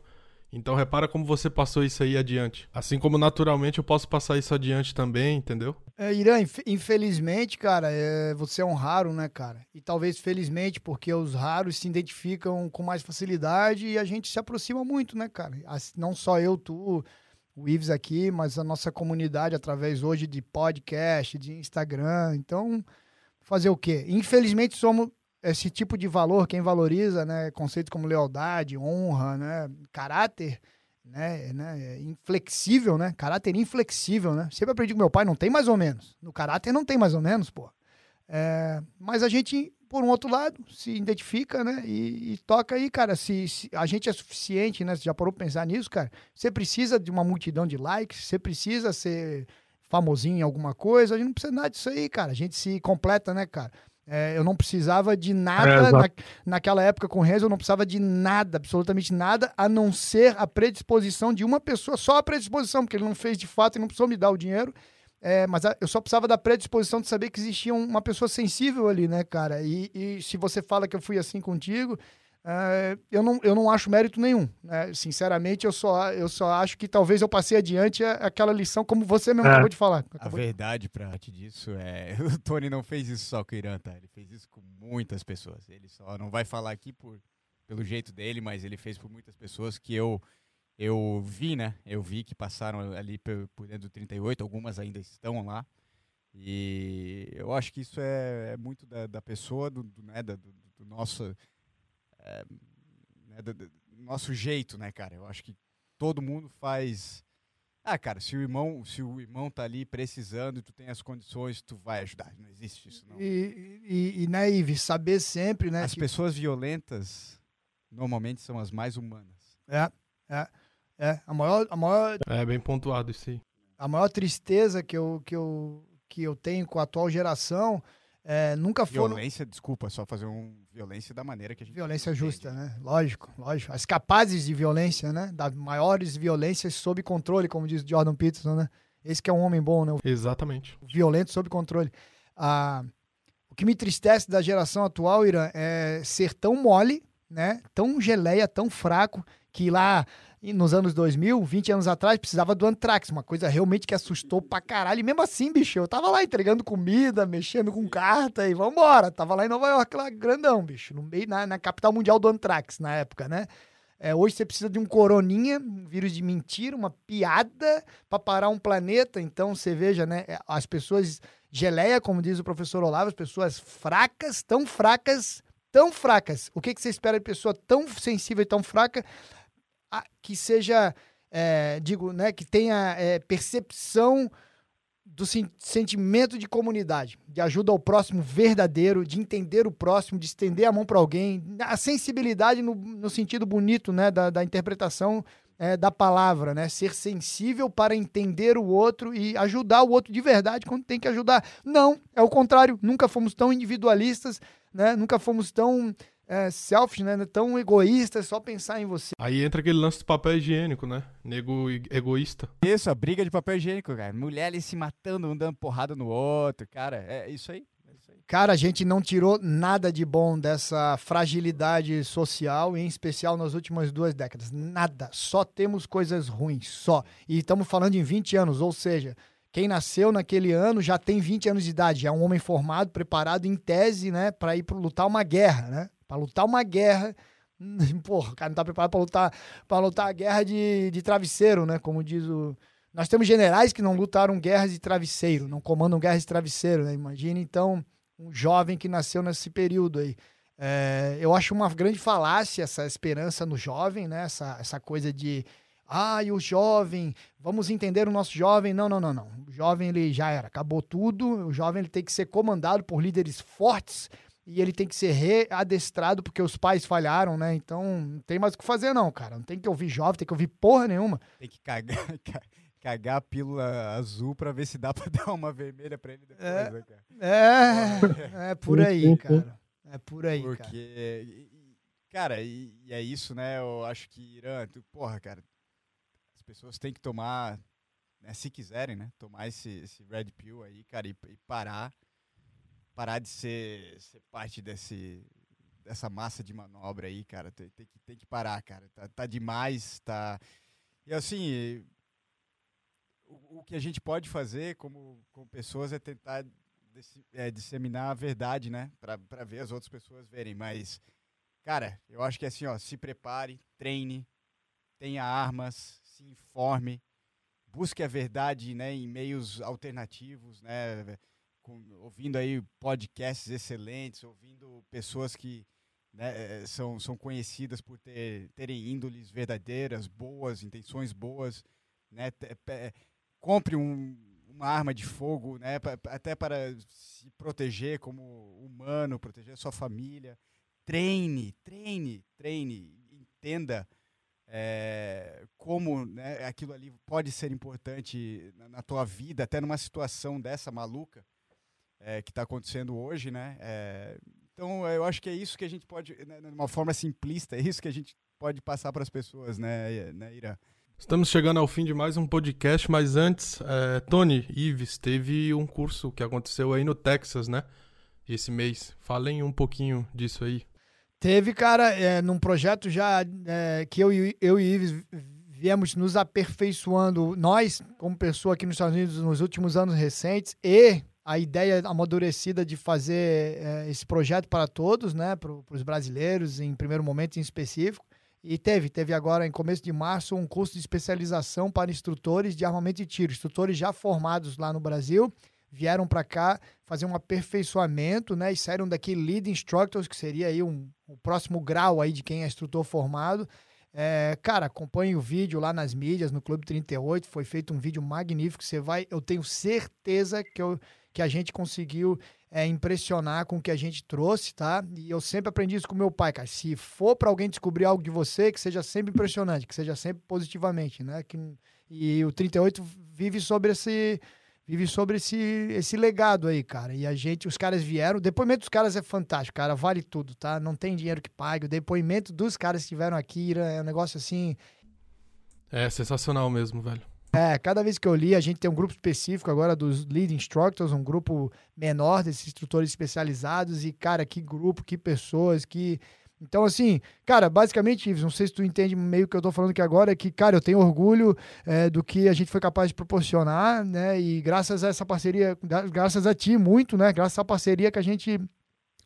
Então repara como você passou isso aí adiante. Assim como naturalmente eu posso passar isso adiante também, entendeu? É, Irã, inf- infelizmente, cara, é, você é um raro, né, cara? E talvez felizmente porque os raros se identificam com mais facilidade e a gente se aproxima muito, né, cara? As, não só eu, tu, o Ives aqui, mas a nossa comunidade através hoje de podcast, de Instagram. Então, fazer o quê? Infelizmente somos... Esse tipo de valor, quem valoriza, né, conceitos como lealdade, honra, né, caráter, né, né, inflexível, né, caráter inflexível, né, sempre aprendi com meu pai, não tem mais ou menos, no caráter não tem mais ou menos, pô, é, mas a gente, por um outro lado, se identifica, né, e, e toca aí, cara, se, se a gente é suficiente, né, você já parou pra pensar nisso, cara, você precisa de uma multidão de likes, você precisa ser famosinho em alguma coisa, a gente não precisa nada disso aí, cara, a gente se completa, né, cara. É, eu não precisava de nada, é, na, naquela época com o Renzo, eu não precisava de nada, absolutamente nada, a não ser a predisposição de uma pessoa, só a predisposição, porque ele não fez de fato e não precisou me dar o dinheiro, é, mas a, eu só precisava da predisposição de saber que existia um, uma pessoa sensível ali, né, cara? E, e se você fala que eu fui assim contigo, é, eu, não, eu não acho mérito nenhum, né? Sinceramente, eu só, eu só acho que talvez eu passei adiante aquela lição, como você mesmo é. acabou de falar. Acabou a verdade, de... pra parte disso, é... o Tony não fez isso só com o Irã, tá? Ele fez isso com muitas pessoas. Ele só não vai falar aqui por, pelo jeito dele, mas ele fez por muitas pessoas que eu, eu vi, né? Eu vi que passaram ali por, por dentro do trinta e oito, algumas ainda estão lá. E eu acho que isso é, é muito da, da pessoa, do, do, né? do, do, do nosso... É, né, do, do nosso jeito, né, cara? Eu acho que todo mundo faz... Ah, cara, se o irmão, se o irmão tá ali precisando e tu tem as condições, tu vai ajudar. Não existe isso, não. E, e, e né, Ives, saber sempre, né? As que... pessoas violentas normalmente são as mais humanas. É, é, é. A maior... A maior... É, bem pontuado isso aí. A maior tristeza que eu, que eu, que eu tenho com a atual geração... É, nunca foram... Violência, desculpa, só fazer um... Violência da maneira que a gente... Violência entende. Justa, né? Lógico, lógico. As capazes de violência, né? Das maiores violências sob controle, como diz Jordan Peterson, né? Esse que é um homem bom, né? O... Exatamente. Violento sob controle. Ah, o que me entristece da geração atual, Irã, é ser tão mole, né? Tão geleia, tão fraco, que lá... E nos anos dois mil, vinte anos atrás, precisava do Antrax, uma coisa realmente que assustou pra caralho. E mesmo assim, bicho, eu tava lá entregando comida, mexendo com carta e vambora. Tava lá em Nova York, lá grandão, bicho, no meio, na, na capital mundial do Antrax na época, né? É, hoje você precisa de um coroninha, um vírus de mentira, uma piada pra parar um planeta. Então você veja, né? As pessoas geleia, como diz o professor Olavo, as pessoas fracas, tão fracas, tão fracas. O que, que você espera de pessoa tão sensível e tão fraca? Ah, que seja, é, digo, né, que tenha é, percepção do sen- sentimento de comunidade, de ajuda ao próximo verdadeiro, de entender o próximo, de estender a mão para alguém, a sensibilidade no, no sentido bonito, né, da, da interpretação é, da palavra, né, ser sensível para entender o outro e ajudar o outro de verdade quando tem que ajudar. Não, é o contrário, nunca fomos tão individualistas, né, nunca fomos tão... É, selfish, né? Tão egoísta, é só pensar em você. Aí entra aquele lance do papel higiênico, né? Nego egoísta. Isso, a briga de papel higiênico, cara. Mulher ali se matando, um dando porrada no outro, cara. É isso aí. É isso aí. Cara, a gente não tirou nada de bom dessa fragilidade social, em especial nas últimas duas décadas. Nada. Só temos coisas ruins, só. E estamos falando em vinte anos, ou seja... Quem nasceu naquele ano já tem vinte anos de idade, já é um homem formado, preparado em tese, né, para ir para lutar uma guerra, né? Para lutar uma guerra, porra, o cara não tá preparado para lutar, para lutar a guerra de, de travesseiro, né? Como diz o... Nós temos generais que não lutaram guerras de travesseiro, não comandam guerras de travesseiro, né? Imagina, então, um jovem que nasceu nesse período aí. É, eu acho uma grande falácia essa esperança no jovem, né? Essa, essa coisa de... Ah, e o jovem, vamos entender o nosso jovem. Não, não, não, não. O jovem, ele já era, acabou tudo. O jovem, ele tem que ser comandado por líderes fortes e ele tem que ser readestrado porque os pais falharam, né? Então, não tem mais o que fazer, não, cara. Não tem que ouvir jovem, tem que ouvir porra nenhuma. Tem que cagar, cagar a pílula azul pra ver se dá pra dar uma vermelha pra ele depois, é, né, cara? É, é por aí, cara. É por aí, porque... cara. Cara, e, e é isso, né? Eu acho que, Irã, tu, porra, cara, as pessoas têm que tomar, né, se quiserem, né? Tomar esse, esse Red Pill aí, cara, e, e parar, parar de ser, ser parte desse, dessa massa de manobra aí, cara. Tem, tem, que, tem que parar, cara. Tá, tá demais, tá... E assim, o, o que a gente pode fazer como, como pessoas é tentar desse, é, disseminar a verdade, né? Pra, pra ver as outras pessoas verem, mas... Cara, eu acho que é assim, ó, se prepare, treine, tenha armas, se informe, busque a verdade, né, em meios alternativos, né, com, ouvindo aí podcasts excelentes, ouvindo pessoas que, né, são, são conhecidas por ter, terem índoles verdadeiras, boas, intenções boas, né, te, pe, compre um, uma arma de fogo, né, pra, até para se proteger como humano, proteger a sua família. Treine, treine, treine, entenda é, como, né, aquilo ali pode ser importante na, na tua vida, até numa situação dessa maluca é, que está acontecendo hoje, né? É, então, eu acho que é isso que a gente pode, né, de uma forma simplista, é isso que a gente pode passar para as pessoas, né, né, Ira? Estamos chegando ao fim de mais um podcast, mas antes, é, Tony Ives, teve um curso que aconteceu aí no Texas, né? Esse mês. Falem um pouquinho disso aí. Teve, cara, é, num projeto já é, que eu, eu e Ives viemos nos aperfeiçoando, nós, como pessoa aqui nos Estados Unidos, nos últimos anos recentes, e a ideia amadurecida de fazer é, esse projeto para todos, né, para os brasileiros, em primeiro momento em específico. E teve, teve agora, em começo de março, um curso de especialização para instrutores de armamento e tiro, instrutores já formados lá no Brasil, vieram para cá fazer um aperfeiçoamento, né? E saíram daqui Lead Instructors, que seria aí um, um próximo grau aí de quem é instrutor formado. É, cara, acompanhe o vídeo lá nas mídias, no Clube trinta e oito, foi feito um vídeo magnífico, você vai, eu tenho certeza que, eu, que a gente conseguiu é, impressionar com o que a gente trouxe, tá? E eu sempre aprendi isso com meu pai, cara, se for para alguém descobrir algo de você, que seja sempre impressionante, que seja sempre positivamente, né? Que, e o trinta e oito vive sobre esse... Vive sobre esse, esse legado aí, cara. E a gente, os caras vieram, o depoimento dos caras é fantástico, cara, vale tudo, tá? Não tem dinheiro que pague, o depoimento dos caras que estiveram aqui é um negócio assim... É sensacional mesmo, velho. É, cada vez que eu li, a gente tem um grupo específico agora dos Lead Instructors, um grupo menor desses instrutores especializados e, cara, que grupo, que pessoas, que... Então, assim, cara, basicamente, Ives, não sei se tu entende meio que eu tô falando aqui agora, é que, cara, eu tenho orgulho é, do que a gente foi capaz de proporcionar, né, e graças a essa parceria, graças a ti muito, né, graças a parceria que a gente...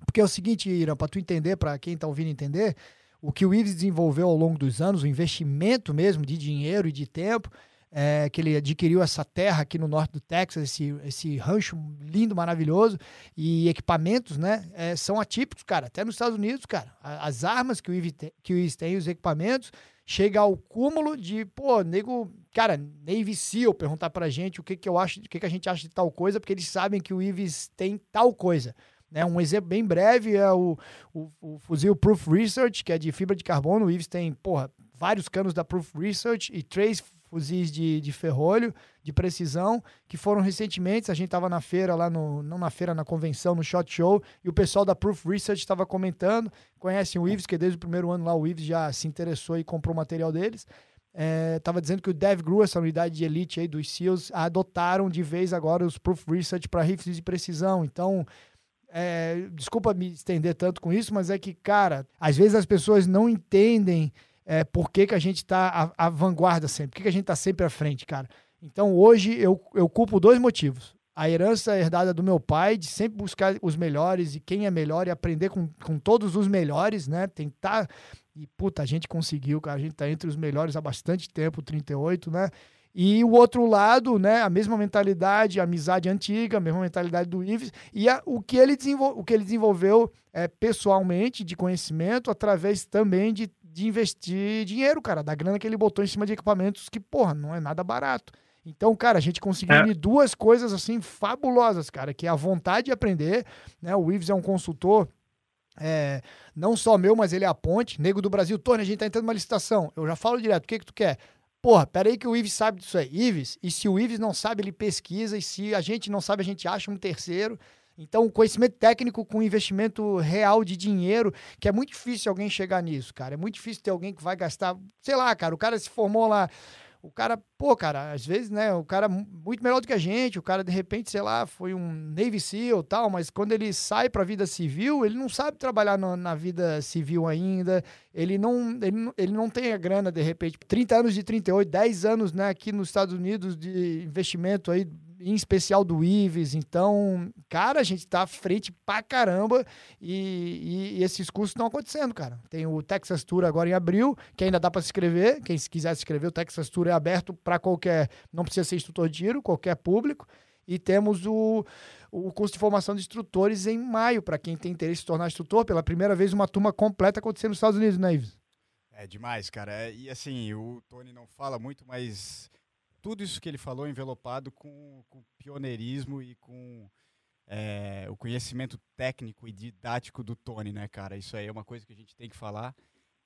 Porque é o seguinte, Irã, pra tu entender, pra quem tá ouvindo entender, o que o Ives desenvolveu ao longo dos anos, o investimento mesmo de dinheiro e de tempo, é, que ele adquiriu essa terra aqui no norte do Texas, esse, esse rancho lindo, maravilhoso, e equipamentos, né, é, são atípicos, cara, até nos Estados Unidos, cara, as armas que o Ives tem, que o Ives tem, os equipamentos, chega ao cúmulo de, pô, nego, cara, Navy SEAL perguntar pra gente o que que eu acho, o que que a gente acha de tal coisa, porque eles sabem que o Ives tem tal coisa. Né, um exemplo bem breve é o, o, o fuzil Proof Research, que é de fibra de carbono, o Ives tem, porra, vários canos da Proof Research e três fuzis de, de ferrolho, de precisão, que foram recentemente, a gente estava na feira lá, no, não na feira, na convenção, no Shot Show, e o pessoal da Proof Research estava comentando, conhecem o Ives, que desde o primeiro ano lá o Ives já se interessou e comprou o material deles, estava é, dizendo que o Dev Gru, essa unidade de elite aí dos SEALs, adotaram de vez agora os Proof Research para rifles de precisão, então... É, desculpa me estender tanto com isso, mas é que, cara, às vezes as pessoas não entendem É, por que que a gente está à, à vanguarda sempre? Por que que a gente está sempre à frente, cara? Então, hoje, eu, eu culpo dois motivos. A herança herdada do meu pai, de sempre buscar os melhores e quem é melhor e aprender com, com todos os melhores, né? Tentar... E, puta, a gente conseguiu, cara. A gente está entre os melhores há bastante tempo, trinta e oito, né? E o outro lado, né? A mesma mentalidade, a amizade antiga, a mesma mentalidade do Ives e a, o, que ele desenvol, o que ele desenvolveu é, pessoalmente de conhecimento através também de de investir dinheiro, cara, da grana que ele botou em cima de equipamentos que, porra, não é nada barato. Então, cara, a gente conseguiu unir duas coisas, assim, fabulosas, cara, que é a vontade de aprender, né, o Ives é um consultor, é, não só meu, mas ele é a ponte, nego do Brasil, Tony, a gente tá entrando numa licitação, eu já falo direto, o que que tu quer? Porra, peraí que o Ives sabe disso aí, Ives, e se o Ives não sabe, ele pesquisa, e se a gente não sabe, a gente acha um terceiro. Então, conhecimento técnico com investimento real de dinheiro, que é muito difícil alguém chegar nisso, cara. É muito difícil ter alguém que vai gastar, sei lá, cara, o cara se formou lá, o cara, pô, cara, às vezes, né, o cara muito melhor do que a gente, o cara, de repente, sei lá, foi um Navy SEAL e tal, mas quando ele sai pra vida civil, ele não sabe trabalhar no, na vida civil ainda, ele não, ele, ele não tem a grana, de repente, trinta anos de trinta e oito, dez anos, né, aqui nos Estados Unidos de investimento aí, em especial do I V E S, então, cara, a gente tá à frente pra caramba e, e, e esses cursos estão acontecendo, cara. Tem o Texas Tour agora em abril, que ainda dá pra se inscrever, quem quiser se inscrever, o Texas Tour é aberto pra qualquer, não precisa ser instrutor de tiro, qualquer público, e temos o, o curso de formação de instrutores em maio, pra quem tem interesse em se tornar instrutor, pela primeira vez uma turma completa acontecendo nos Estados Unidos, né, I V E S? É demais, cara, é, e assim, o Tony não fala muito, mas... tudo isso que ele falou envelopado com, com pioneirismo e com é, o conhecimento técnico e didático do Tony, né, cara? Isso aí é uma coisa que a gente tem que falar,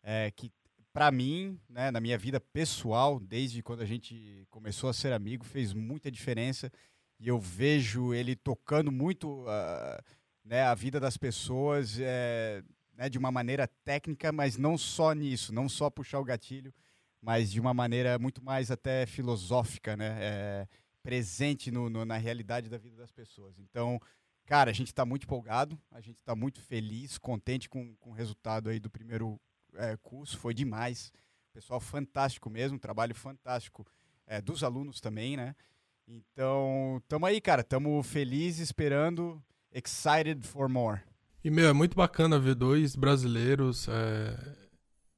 é, que pra mim, né, na minha vida pessoal, desde quando a gente começou a ser amigo, fez muita diferença e eu vejo ele tocando muito uh, né, a vida das pessoas é, né, de uma maneira técnica, mas não só nisso, não só puxar o gatilho, mas de uma maneira muito mais até filosófica, né? É, presente no, no, na realidade da vida das pessoas. Então, cara, a gente está muito empolgado, a gente está muito feliz, contente com, com o resultado aí do primeiro é, curso, foi demais. Pessoal fantástico mesmo, trabalho fantástico é, dos alunos também, né? Então, tamo aí, cara, tamo felizes, esperando, excited for more. E, meu, é muito bacana ver dois brasileiros... É...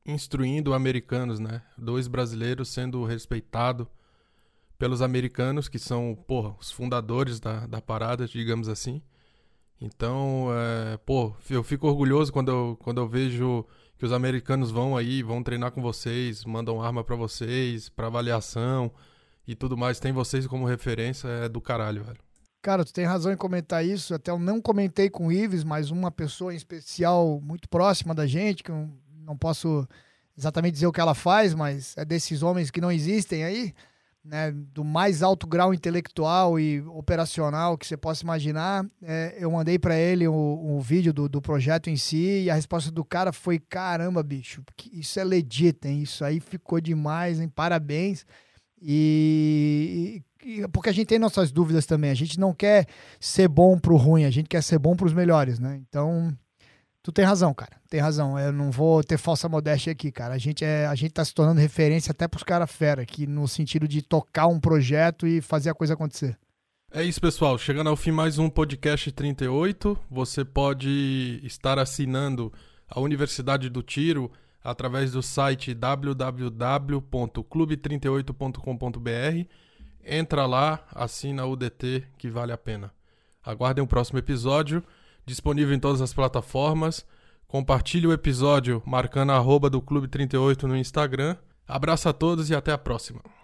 instruindo americanos, né? Dois brasileiros sendo respeitados pelos americanos, que são, porra, os fundadores da, da parada, digamos assim. Então, é, pô, eu fico orgulhoso quando eu, quando eu vejo que os americanos vão aí, vão treinar com vocês, mandam arma pra vocês, pra avaliação e tudo mais. Tem vocês como referência, é do caralho, velho. Cara, tu tem razão em comentar isso. Até eu não comentei com o Ives, mas uma pessoa em especial muito próxima da gente, que um não posso exatamente dizer o que ela faz, mas é desses homens que não existem aí, né, do mais alto grau intelectual e operacional que você possa imaginar. É, eu mandei para ele o, o vídeo do, do projeto em si e a resposta do cara foi, caramba, bicho, isso é legit, hein? Isso aí ficou demais, hein? Parabéns. E, e porque a gente tem nossas dúvidas também, a gente não quer ser bom pro ruim, a gente quer ser bom pros melhores, né? Então... tu tem razão, cara, tem razão, eu não vou ter falsa modéstia aqui, cara, a gente, é, a gente tá se tornando referência até pros caras fera, que no sentido de tocar um projeto e fazer a coisa acontecer. É isso, pessoal, chegando ao fim mais um podcast trinta e oito, você pode estar assinando a Universidade do Tiro através do site w w w ponto clube trinta e oito ponto com ponto b r, entra lá, assina o D T que vale a pena. Aguardem o próximo episódio. Disponível em todas as plataformas. Compartilhe o episódio marcando a arroba do Clube trinta e oito no Instagram. Abraço a todos e até a próxima.